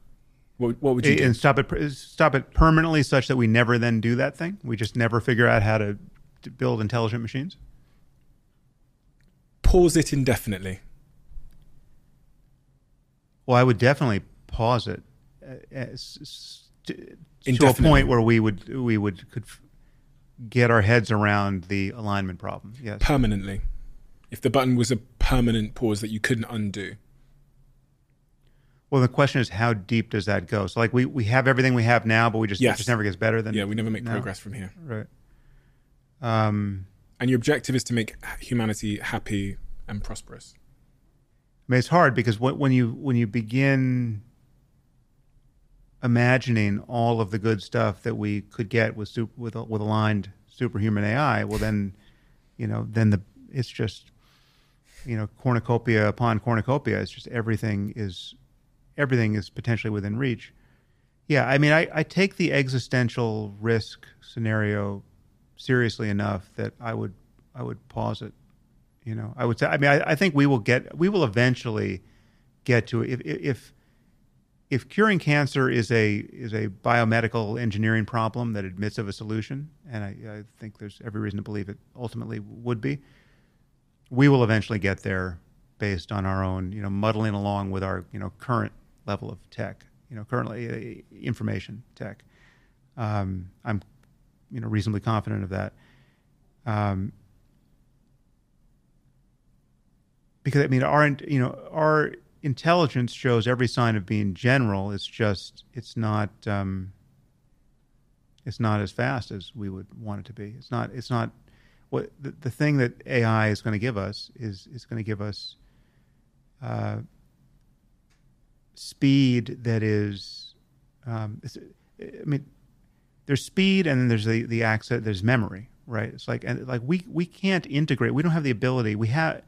What, what would you it, do? And stop it, stop it permanently, such that we never then do that thing. We just never figure out how to, to build intelligent machines. Pause it indefinitely. Well, I would definitely pause it to, to a point where we would we would could get our heads around the alignment problem. Yes, permanently. If the button was a permanent pause that you couldn't undo. Well, the question is, how deep does that go? So, like, we, we have everything we have now, but we just yes. it just never gets better than yeah. We never make now. progress from here, right? Um, and your objective is to make humanity happy and prosperous. I mean, it's hard because when you when you begin imagining all of the good stuff that we could get with super, with with aligned superhuman A I, well, then you know, then the it's just you know cornucopia upon cornucopia. It's just everything is everything is potentially within reach. Yeah, I mean, I, I take the existential risk scenario seriously enough that I would I would pause it. You know, I would say. I mean, I, I think we will get. We will eventually get to it. If, if if curing cancer is a is a biomedical engineering problem that admits of a solution, and I, I think there's every reason to believe it ultimately would be, we will eventually get there based on our own, you know, muddling along with our, you know, current level of tech, you know, currently uh, information tech. Um, I'm, you know, reasonably confident of that. Um, Because I mean, our you know our intelligence shows every sign of being general. It's just it's not um, it's not as fast as we would want it to be. It's not. It's not. What the, the thing that A I is going to give us is it's going to give us uh, speed that is. Um, it's, I mean, there's speed, and then there's the the access. There's memory, right? It's like and like we we can't integrate. We don't have the ability. We have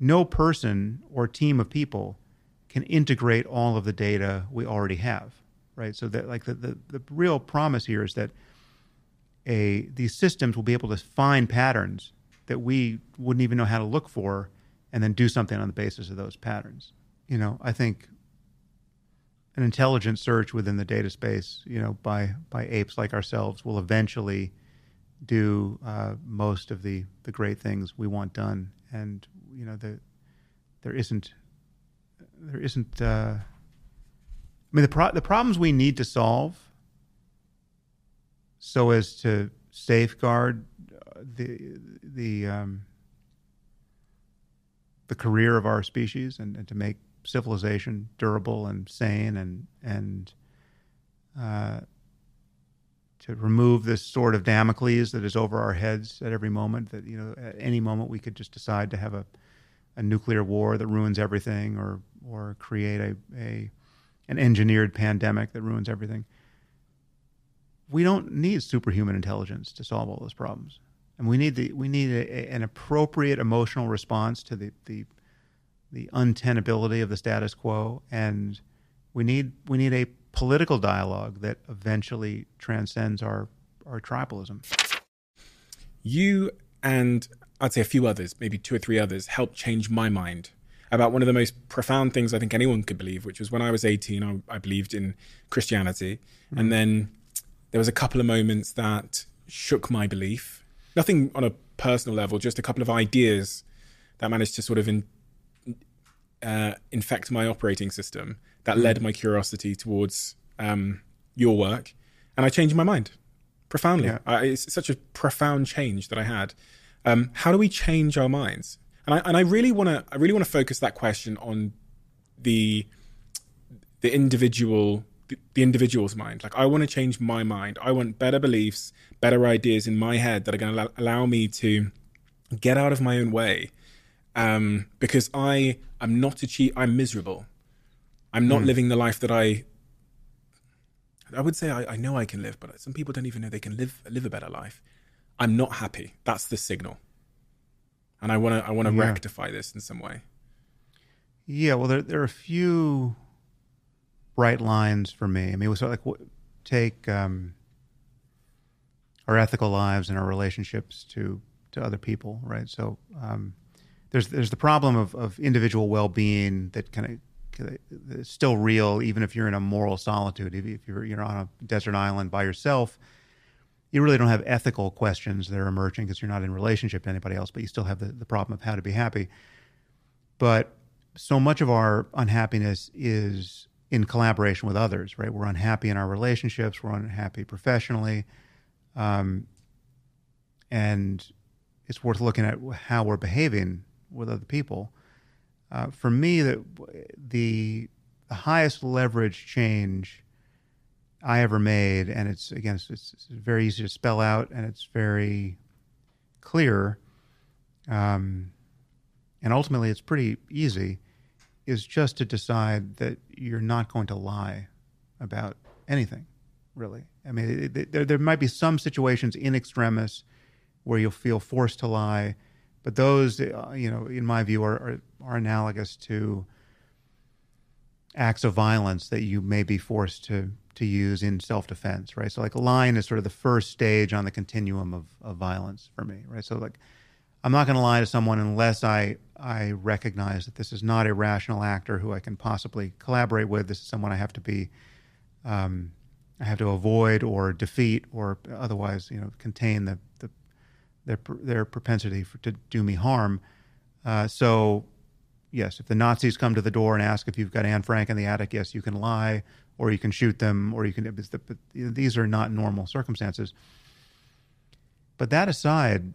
no person or team of people can integrate all of the data we already have, right? So that like the the, the real promise here is that a these systems will be able to find patterns that we wouldn't even know how to look for, and then do something on the basis of those patterns. You know, I think an intelligent search within the data space, you know, by by apes like ourselves, will eventually do uh, most of the the great things we want done. And you know, the there isn't there isn't. Uh, I mean, the pro- the problems we need to solve, so as to safeguard the the um, the career of our species and, and to make civilization durable and sane and and uh, to remove this sword of Damocles that is over our heads at every moment, that you know at any moment we could just decide to have a, a nuclear war that ruins everything, or or create a, a an engineered pandemic that ruins everything. We don't need superhuman intelligence to solve all those problems, and we need the we need a, a, an appropriate emotional response to the, the the untenability of the status quo, and we need we need a political dialogue that eventually transcends our our tribalism. You and I'd say a few others, maybe two or three others, helped change my mind about one of the most profound things I think anyone could believe, which was when I was eighteen, I, I believed in Christianity, mm-hmm. and then. There was a couple of moments that shook my belief. Nothing on a personal level, just a couple of ideas that managed to sort of in, uh, infect my operating system that led my curiosity towards um, your work. And I changed my mind profoundly. Yeah. I, it's such a profound change that I had. Um, how do we change our minds? And I and I really want to I really want to focus that question on the the individual. the individual's mind. Like, I want to change my mind. I want better beliefs, better ideas in my head that are going to allow, allow me to get out of my own way. Um, because I am not achieve. I'm miserable. I'm not mm. living the life that I, I would say I, I know I can live, but some people don't even know they can live, live a better life. I'm not happy. That's the signal. And I want to, I want to yeah. rectify this in some way. Yeah. Well, there, there are a few bright lines for me. I mean, it was like take um, our ethical lives and our relationships to, to other people, right? So um, there's there's the problem of, of individual well-being that kind of is still real, even if you're in a moral solitude. If you're you're on a desert island by yourself, you really don't have ethical questions that are emerging because you're not in relationship to anybody else. But you still have the, the problem of how to be happy. But so much of our unhappiness is in collaboration with others, right? We're unhappy in our relationships, we're unhappy professionally. Um, and it's worth looking at how we're behaving with other people. Uh, for me, the, the the highest leverage change I ever made, and it's, again, it's, it's very easy to spell out and it's very clear, um, and ultimately it's pretty easy, is just to decide that you're not going to lie about anything, really. I mean, it, it, there, there might be some situations in extremis where you'll feel forced to lie, but those, uh, you know, in my view, are, are, are analogous to acts of violence that you may be forced to, to use in self-defense, right? So, like, lying is sort of the first stage on the continuum of, of violence for me, right? So, like, I'm not going to lie to someone unless I, I recognize that this is not a rational actor who I can possibly collaborate with. This is someone I have to be, um, I have to avoid or defeat, or otherwise, you know, contain the, the their their propensity for, to do me harm. Uh, so, yes, if the Nazis come to the door and ask if you've got Anne Frank in the attic, yes, you can lie, or you can shoot them, or you can. It's the, but these are not normal circumstances. But that aside,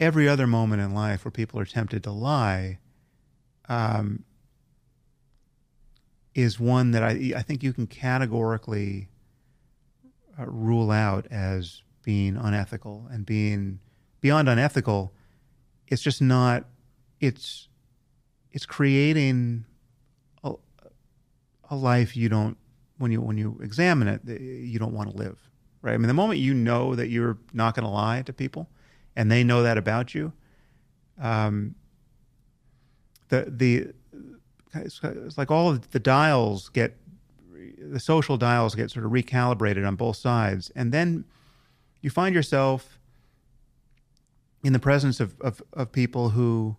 every other moment in life where people are tempted to lie um, is one that I, I think you can categorically uh, rule out as being unethical and being beyond unethical. It's just not, it's, it's creating a, a life you don't, when you, when you examine it, you don't want to live, right? I mean, the moment you know that you're not going to lie to people and they know that about you, um, the, the, it's like all of the dials get, the social dials get sort of recalibrated on both sides. And then you find yourself in the presence of, of, of people who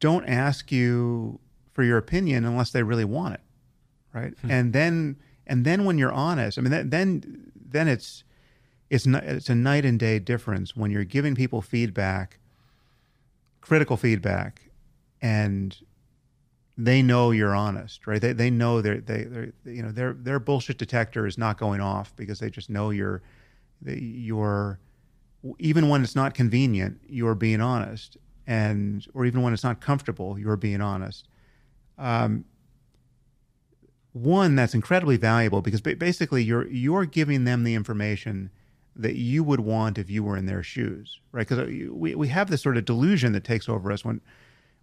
don't ask you for your opinion unless they really want it, right? Hmm. And then, and then when you're honest, I mean, that, then, then it's, it's not, it's a night and day difference when you're giving people feedback, critical feedback, and they know you're honest, right? They they know they're they they're, you know their their bullshit detector is not going off because they just know you're you're even when it's not convenient, you're being honest, and or even when it's not comfortable, you're being honest. Um, one that's incredibly valuable because basically you're you're giving them the information that you would want if you were in their shoes, right? Because we we have this sort of delusion that takes over us when.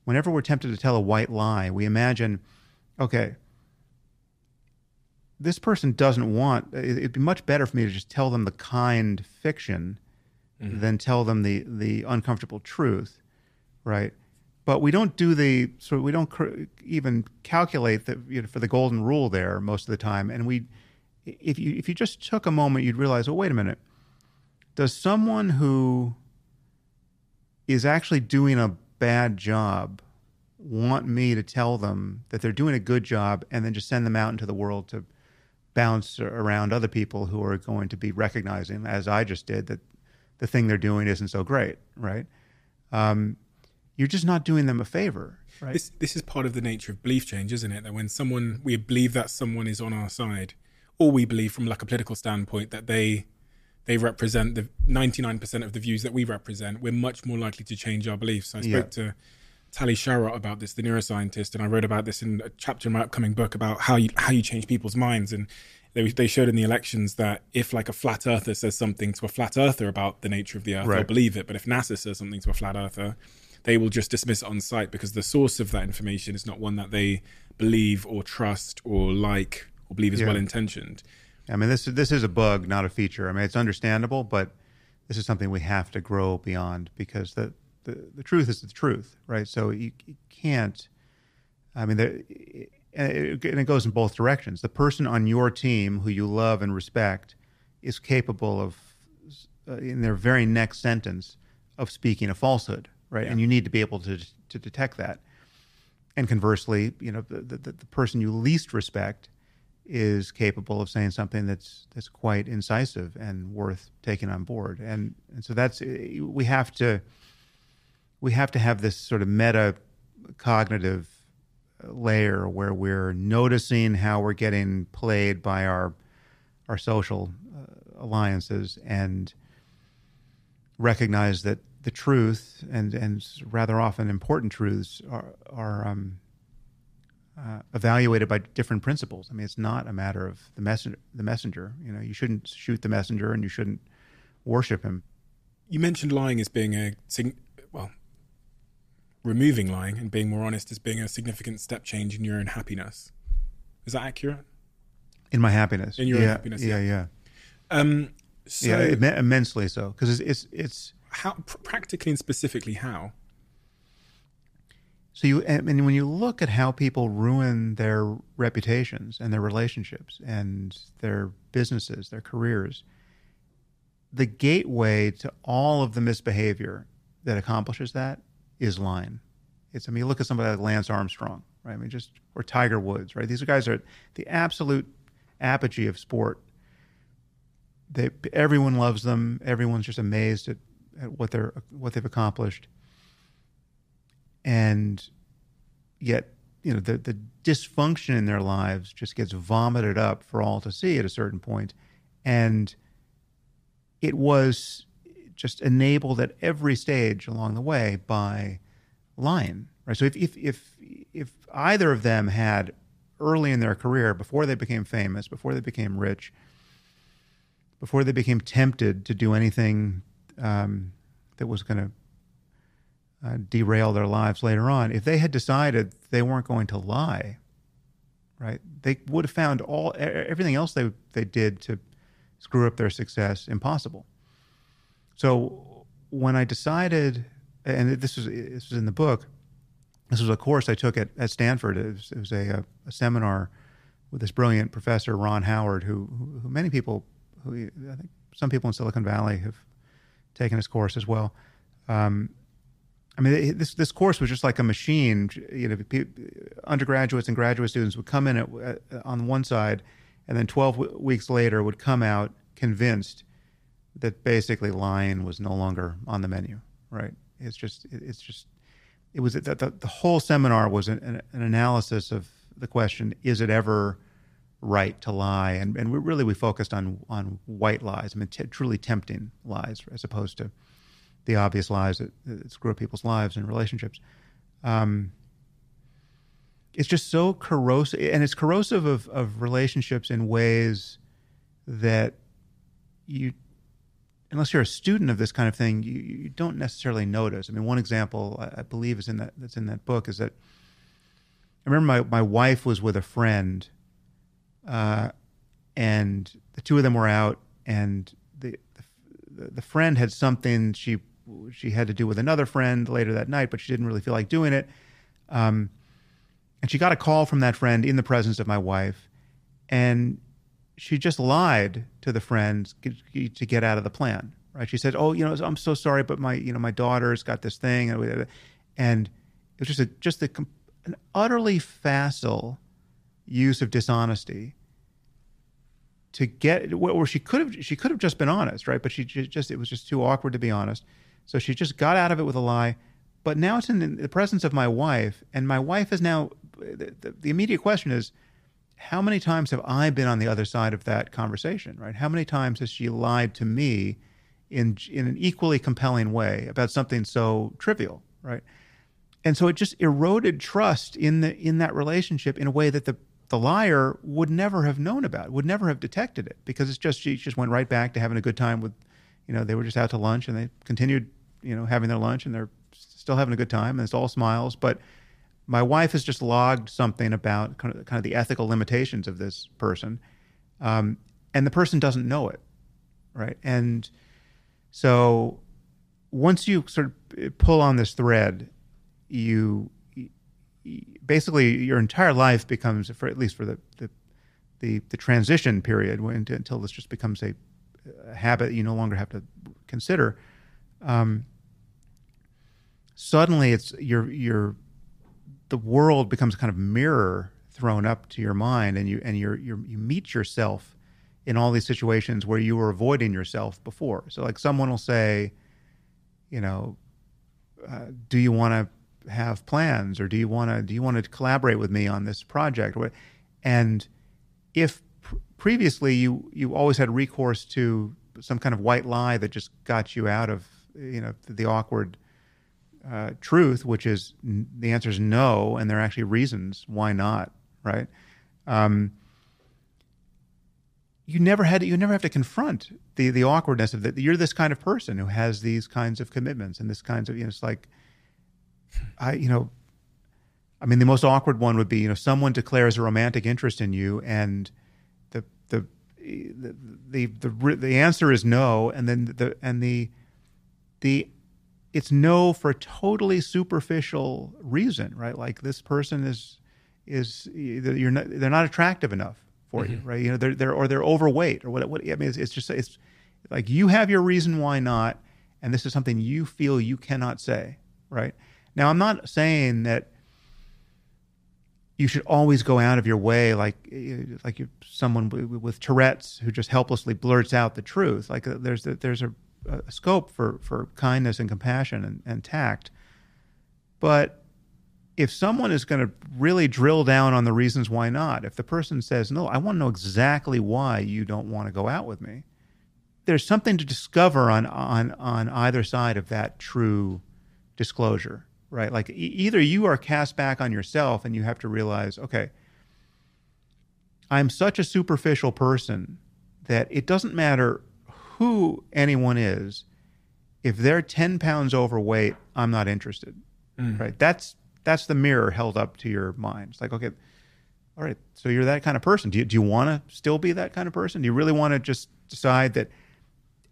Whenever we're tempted to tell a white lie, we imagine, okay, this person doesn't want, it'd be much better for me to just tell them the kind fiction mm-hmm. than tell them the the uncomfortable truth, right? But we don't do the, so we don't cr- even calculate the, you know, for the golden rule there most of the time. And we, if you if you just took a moment, you'd realize, oh, wait a minute, does someone who is actually doing a bad job want me to tell them that they're doing a good job and then just send them out into the world to bounce around other people who are going to be recognizing, as I just did, that the thing they're doing isn't so great, right? Um, you're just not doing them a favor, right? This, this is part of the nature of belief change, isn't it? That when someone, we believe that someone is on our side, or we believe from like a political standpoint that they they represent the ninety-nine percent of the views that we represent, we're much more likely to change our beliefs. I spoke yeah. to Tali Sharot about this, the neuroscientist, and I wrote about this in a chapter in my upcoming book about how you how you change people's minds. And they they showed in the elections that if like a flat earther says something to a flat earther about the nature of the earth, right. they'll believe it. But if NASA says something to a flat earther, they will just dismiss it on sight because the source of that information is not one that they believe or trust or like or believe is yeah. well-intentioned. I mean, this this is a bug, not a feature. I mean, it's understandable, but this is something we have to grow beyond because the, the, the truth is the truth, right? So you, you can't, I mean, there, it, and it goes in both directions. The person on your team who you love and respect is capable of, uh, in their very next sentence, of speaking a falsehood, right? Yeah. And you need to be able to to detect that. And conversely, you know, the the, the person you least respect is capable of saying something that's that's quite incisive and worth taking on board, and and so that's we have to we have to have this sort of meta cognitive layer where we're noticing how we're getting played by our our social uh, alliances and recognize that the truth and and rather often important truths are are um Uh, evaluated by different principles. I mean, it's not a matter of the messenger. The messenger, you know, you shouldn't shoot the messenger, and you shouldn't worship him. You mentioned lying as being a well, removing lying and being more honest as being a significant step change in your own happiness. Is that accurate? In my happiness. In your yeah, own happiness. Yeah, yeah. yeah. Um, so yeah, it, immensely so, because it's, it's it's how pr- practically and specifically how. So you, I mean, when you look at how people ruin their reputations and their relationships and their businesses, their careers, the gateway to all of the misbehavior that accomplishes that is lying. It's, I mean, you look at somebody like Lance Armstrong, right? I mean, just, or Tiger Woods, right? These guys are at the absolute apogee of sport. They, everyone loves them. Everyone's just amazed at, at what they're, what they've accomplished. And yet, you know, the, the dysfunction in their lives just gets vomited up for all to see at a certain point. And it was just enabled at every stage along the way by lying, right? So if if if, if either of them had early in their career, before they became famous, before they became rich, before they became tempted to do anything um, that was going to uh, derail their lives later on, if they had decided they weren't going to lie, right, they would have found all everything else they they did to screw up their success impossible. So when I decided, and this was this was in the book, this was a course I took at, at Stanford. It was, it was a, a seminar with this brilliant professor, Ron Howard, who, who many people, who I think some people in Silicon Valley have taken his course as well. Um, I mean, this this course was just like a machine. You know, people, undergraduates and graduate students would come in at, at, on one side, and then twelve w- weeks later would come out convinced that basically lying was no longer on the menu. Right? It's just, it, it's just, it was that the, the whole seminar was an, an analysis of the question: is it ever right to lie? And and we really we focused on on white lies. I mean, t- truly tempting lies, as opposed to the obvious lies that, that screw up people's lives and relationships. Um, it's just so corrosive, and it's corrosive of, of relationships in ways that you, unless you're a student of this kind of thing, you, you don't necessarily notice. I mean, one example I, I believe is in that that's in that book is that I remember my, my wife was with a friend, uh, and the two of them were out, and the, the the friend had something she she had to do with another friend later that night, but she didn't really feel like doing it. Um, and she got a call from that friend in the presence of my wife, and she just lied to the friend to get out of the plan. Right? She said, "Oh, you know, I'm so sorry, but my you know my daughter's got this thing," and it was just a just the. an utterly facile use of dishonesty to get where she could have she could have just been honest, right? But she just it was just too awkward to be honest, so she just got out of it with a lie. But now it's in the presence of my wife, and my wife is now the, the, the immediate question is, how many times have I been on the other side of that conversation, right? How many times has she lied to me in in an equally compelling way about something so trivial, right? And so it just eroded trust in the in that relationship in a way that the, the liar would never have known about, would never have detected it, because it's just she just went right back to having a good time with, you know, they were just out to lunch and they continued, you know, having their lunch and they're still having a good time and it's all smiles. But my wife has just logged something about kind of kind of the ethical limitations of this person, um, and the person doesn't know it, right? And so once you sort of pull on this thread, you basically your entire life becomes, for at least for the the, the, the transition period when, until this just becomes a, a habit you no longer have to consider. Um, suddenly, it's your your the world becomes a kind of mirror thrown up to your mind, and you and you're, you're, you meet yourself in all these situations where you were avoiding yourself before. So, like someone will say, you know, uh, do you want to have plans, or do you want to do you want to collaborate with me on this project? And if pr- previously you you always had recourse to some kind of white lie that just got you out of, you know, the awkward uh, truth, which is n- the answer is no, and there are actually reasons why not, right? Um, you never had to, you never have to confront the the awkwardness of that. You're this kind of person who has these kinds of commitments and this kinds of, you know, it's like. I, you know, I mean, the most awkward one would be, you know, someone declares a romantic interest in you, and the the the the the, the answer is no, and then the and the the it's no for a totally superficial reason, right? Like this person is is you're not they're not attractive enough for mm-hmm. you, right? You know, they're they're or they're overweight or what what I mean, it's, it's just it's like you have your reason why not, and this is something you feel you cannot say, right? Now, I'm not saying that you should always go out of your way, like like you, someone with Tourette's who just helplessly blurts out the truth. Like there's a, there's a, a scope for, for kindness and compassion and, and tact. But if someone is going to really drill down on the reasons why not, if the person says, no, I want to know exactly why you don't want to go out with me, there's something to discover on on, on either side of that true disclosure. Right, like e- either you are cast back on yourself, and you have to realize, okay, I'm such a superficial person that it doesn't matter who anyone is, if they're ten pounds overweight, I'm not interested, mm. right? That's that's the mirror held up to your mind. It's like, okay, all right, so you're that kind of person. Do you, do you want to still be that kind of person? Do you really want to just decide that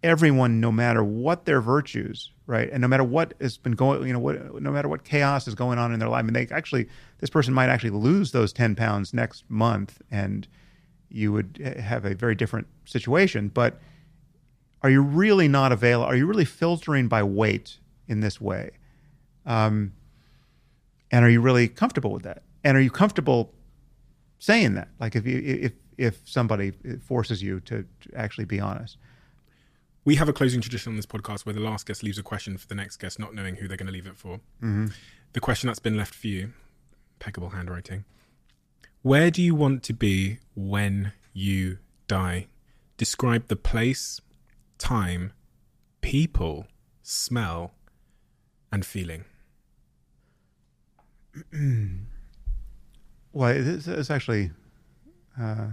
everyone, no matter what their virtues, right, and no matter what has been going, you know, what, no matter what chaos is going on in their life, I mean, they actually, this person might actually lose those ten pounds next month, and you would have a very different situation. But are you really not available? Are you really filtering by weight in this way? Um, and are you really comfortable with that? And are you comfortable saying that? Like if you, if if somebody forces you to, to actually be honest. We have a closing tradition on this podcast where the last guest leaves a question for the next guest, not knowing who they're going to leave it for. Mm-hmm. The question that's been left for you, impeccable handwriting. Where do you want to be when you die? Describe the place, time, people, smell, and feeling. Well, this, this actually uh,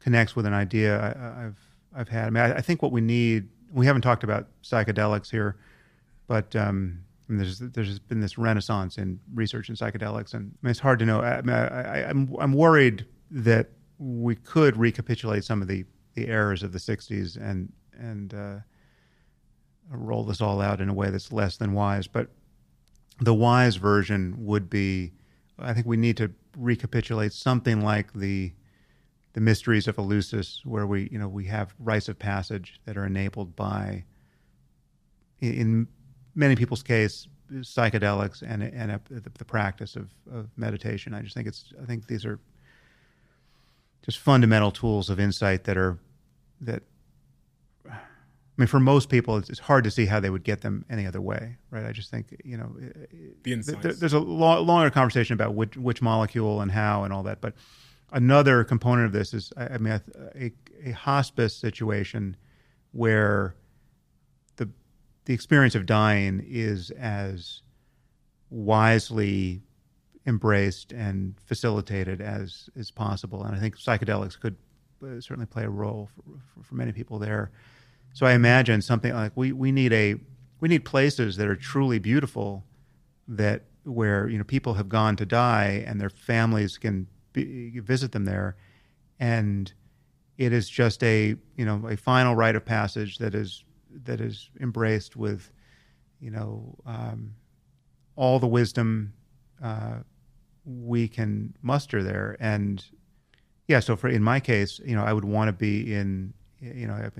connects with an idea I, I've I've had. I mean, I, I think what we need. We haven't talked about psychedelics here, but um, I mean, there's there's been this renaissance in research in psychedelics, and I mean, it's hard to know. I, I, I, I'm I'm worried that we could recapitulate some of the the errors of the sixties and and uh, roll this all out in a way that's less than wise. But the wise version would be, I think we need to recapitulate something like the the mysteries of Eleusis, where we you know we have rites of passage that are enabled by, in many people's case, psychedelics and and a, the, the practice of, of meditation. I just think it's I think these are just fundamental tools of insight that are that. I mean, for most people, it's hard to see how they would get them any other way, right? I just think, you know, the insights. Th- there's a lo- longer conversation about which, which molecule and how and all that. But another component of this is, I, I mean, a, a hospice situation where the the experience of dying is as wisely embraced and facilitated as is possible. And I think psychedelics could certainly play a role for, for many people there. So I imagine something like we, we need a we need places that are truly beautiful, that where you know people have gone to die and their families can be, visit them there, and it is just a you know a final rite of passage that is that is embraced with you know um, all the wisdom uh, we can muster there. And yeah, so for in my case, you know I would want to be in. You know,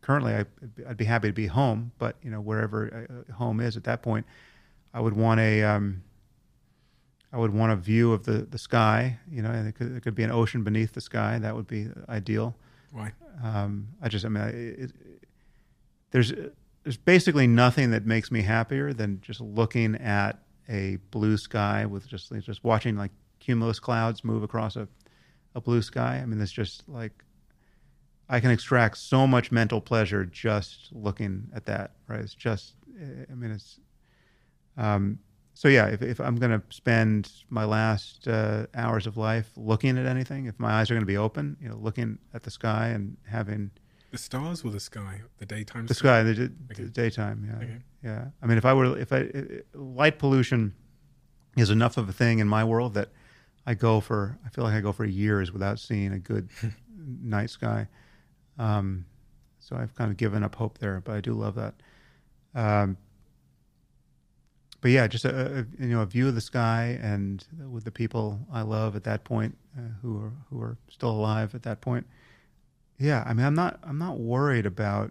currently I, I'd be happy to be home, but you know, wherever home is at that point, I would want a, um, I would want a view of the, the sky. You know, and it could, it could be an ocean beneath the sky. That would be ideal. Why? Um, I just, I mean, it, it, there's there's basically nothing that makes me happier than just looking at a blue sky with just just watching like cumulus clouds move across a a blue sky. I mean, it's just like. I can extract so much mental pleasure just looking at that, right? It's just, I mean, it's, um, so yeah, if, if I'm going to spend my last uh, hours of life looking at anything, if my eyes are going to be open, you know, looking at the sky and having... The stars or the sky? The daytime? The sky, sky the, okay. the daytime, yeah. Okay. Yeah. I mean, if I were, if I, it, light pollution is enough of a thing in my world that I go for, I feel like I go for years without seeing a good night sky. Um, so I've kind of given up hope there, but I do love that. Um, but yeah, just a, a you know a view of the sky and with the people I love at that point, uh, who are who are still alive at that point. Yeah, I mean, I'm not I'm not worried about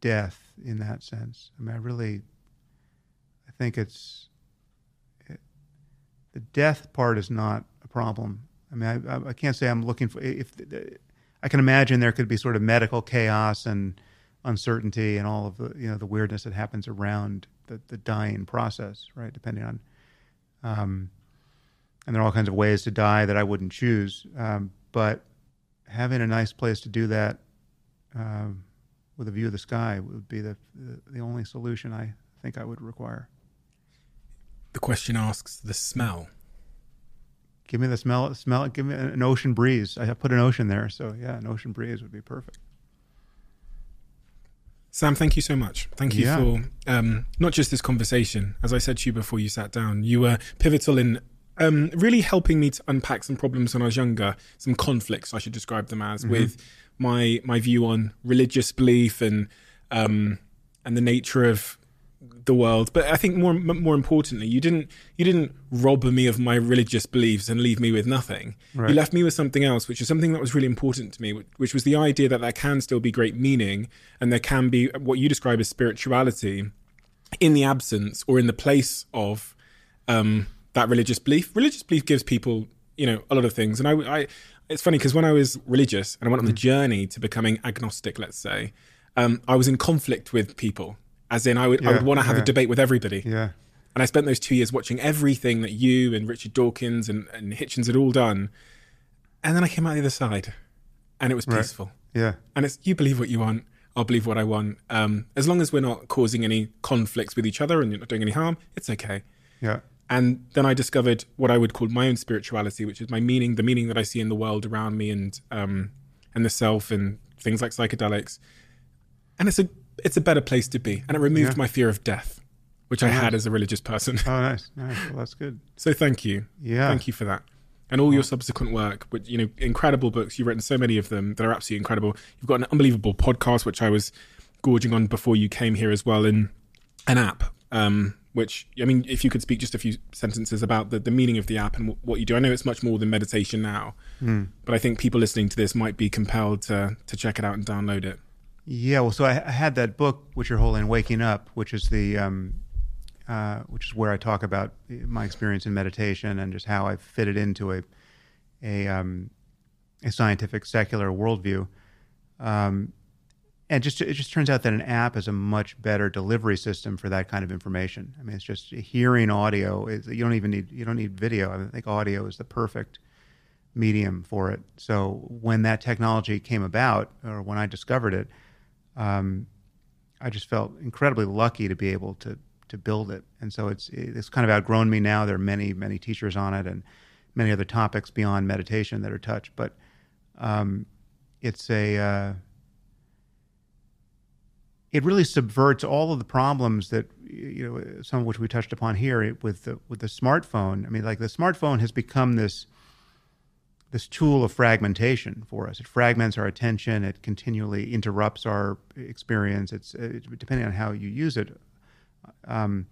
death in that sense. I mean, I really, I think it's it, the death part is not a problem. I mean, I, I, I can't say I'm looking for if. if I can imagine there could be sort of medical chaos and uncertainty and all of the you know the weirdness that happens around the, the dying process, right? Depending on, um, and there are all kinds of ways to die that I wouldn't choose. Um, but having a nice place to do that um, with a view of the sky would be the, the the only solution I think I would require. The question asks the smell. Give me the smell, smell. Give me an ocean breeze. I put an ocean there, so yeah, an ocean breeze would be perfect. Sam, thank you so much. Thank you yeah. for um, not just this conversation. As I said to you before you sat down, you were pivotal in um, really helping me to unpack some problems when I was younger, some conflicts, I should describe them as, mm-hmm. with my my view on religious belief and um, and the nature of the world. But I think more more importantly, you didn't you didn't rob me of my religious beliefs and leave me with nothing. Right. You left me with something else, which is something that was really important to me, which, which was the idea that there can still be great meaning and there can be what you describe as spirituality in the absence or in the place of um, that religious belief. Religious belief gives people, you know, a lot of things. And I, I it's funny because when I was religious and I went on mm. the journey to becoming agnostic, let's say, um, I was in conflict with people. As in, I would, yeah, I would want to have yeah. a debate with everybody. Yeah. And I spent those two years watching everything that you and Richard Dawkins and, and Hitchens had all done. And then I came out the other side and it was peaceful. Right. Yeah. And it's, you believe what you want, I'll believe what I want. Um, as long as we're not causing any conflicts with each other and you're not doing any harm, it's okay. Yeah. And then I discovered what I would call my own spirituality, which is my meaning, the meaning that I see in the world around me and, um, and the self and things like psychedelics. And it's a, it's a better place to be. And it removed yeah. my fear of death, which oh, I nice. had as a religious person. Oh, nice. Nice. Well, that's good. So thank you. Yeah. Thank you for that. And all oh. your subsequent work, which, you know, incredible books. You've written so many of them that are absolutely incredible. You've got an unbelievable podcast, which I was gorging on before you came here as well, and an app, um, which, I mean, if you could speak just a few sentences about the, the meaning of the app and w- what you do. I know it's much more than meditation now, mm. but I think people listening to this might be compelled to to check it out and download it. Yeah, well, so I, I had that book, which you're holding, Waking Up, which is the, um, uh, which is where I talk about my experience in meditation and just how I fit it into a, a, um, a scientific secular worldview, um, and just it just turns out that an app is a much better delivery system for that kind of information. I mean, it's just hearing audio. Is, you don't even need you don't need video. I mean, I think audio is the perfect medium for it. So when that technology came about, or when I discovered it. Um, I just felt incredibly lucky to be able to to build it, and so it's it's kind of outgrown me now. There are many many teachers on it, and many other topics beyond meditation that are touched. But um, it's a uh, it really subverts all of the problems that you know some of which we touched upon here with the, with the smartphone. I mean, like the smartphone has become this. this tool of fragmentation for us. It fragments our attention, it continually interrupts our experience, it's it, depending on how you use it. Um,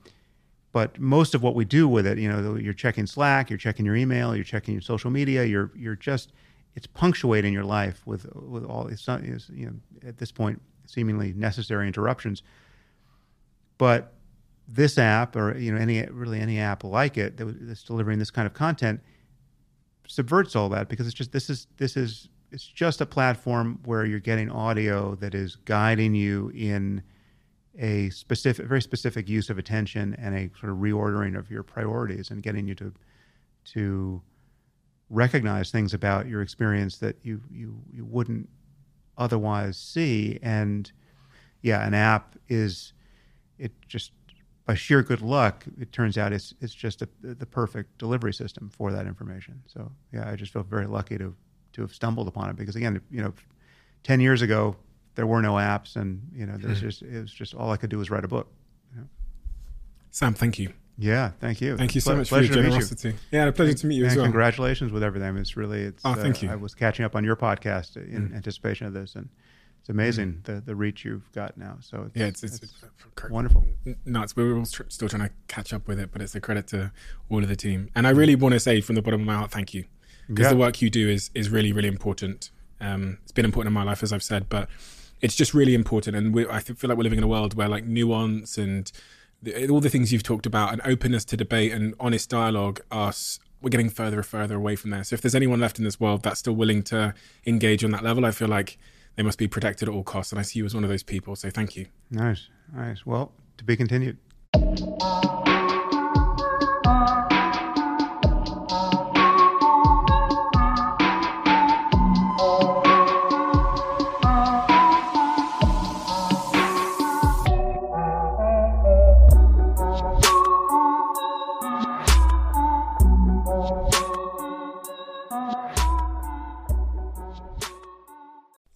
but most of what we do with it, you know, you're checking Slack, you're checking your email, you're checking your social media, you're you're just, it's punctuating your life with, with all, it's not, it's, you know, at this point, seemingly necessary interruptions. But this app, or you know, any really any app like it that's delivering this kind of content, subverts all that, because it's just this is this is it's just a platform where you're getting audio that is guiding you in a specific, very specific use of attention and a sort of reordering of your priorities and getting you to to recognize things about your experience that you you you wouldn't otherwise see. And yeah, an app is it just by sheer good luck, it turns out it's it's just a, the perfect delivery system for that information. So yeah, I just feel very lucky to to have stumbled upon it, because again, you know, ten years ago there were no apps, and you know, there's just it was just all I could do was write a book. You know? Sam, thank you. Yeah, thank you. Thank you so Ple- much for your generosity. You. Yeah, a pleasure and, to meet you as well. Congratulations with everything. I mean, it's really it's. Oh, thank uh, you. I was catching up on your podcast in mm. anticipation of this, and. It's amazing mm-hmm. the, the reach you've got now. So it's, yeah, it's, it's, it's, it's wonderful. Nuts. We're all tr- still trying to catch up with it, but it's a credit to all of the team. And I really want to say from the bottom of my heart, thank you. Because yeah. the work you do is is really, really important. Um, it's been important in my life, as I've said, but it's just really important. And we, I feel like we're living in a world where like nuance and the, all the things you've talked about and openness to debate and honest dialogue are we're getting further and further away from there. So if there's anyone left in this world that's still willing to engage on that level, I feel like they must be protected at all costs. And I see you as one of those people. So thank you. Nice. Nice. Well, to be continued.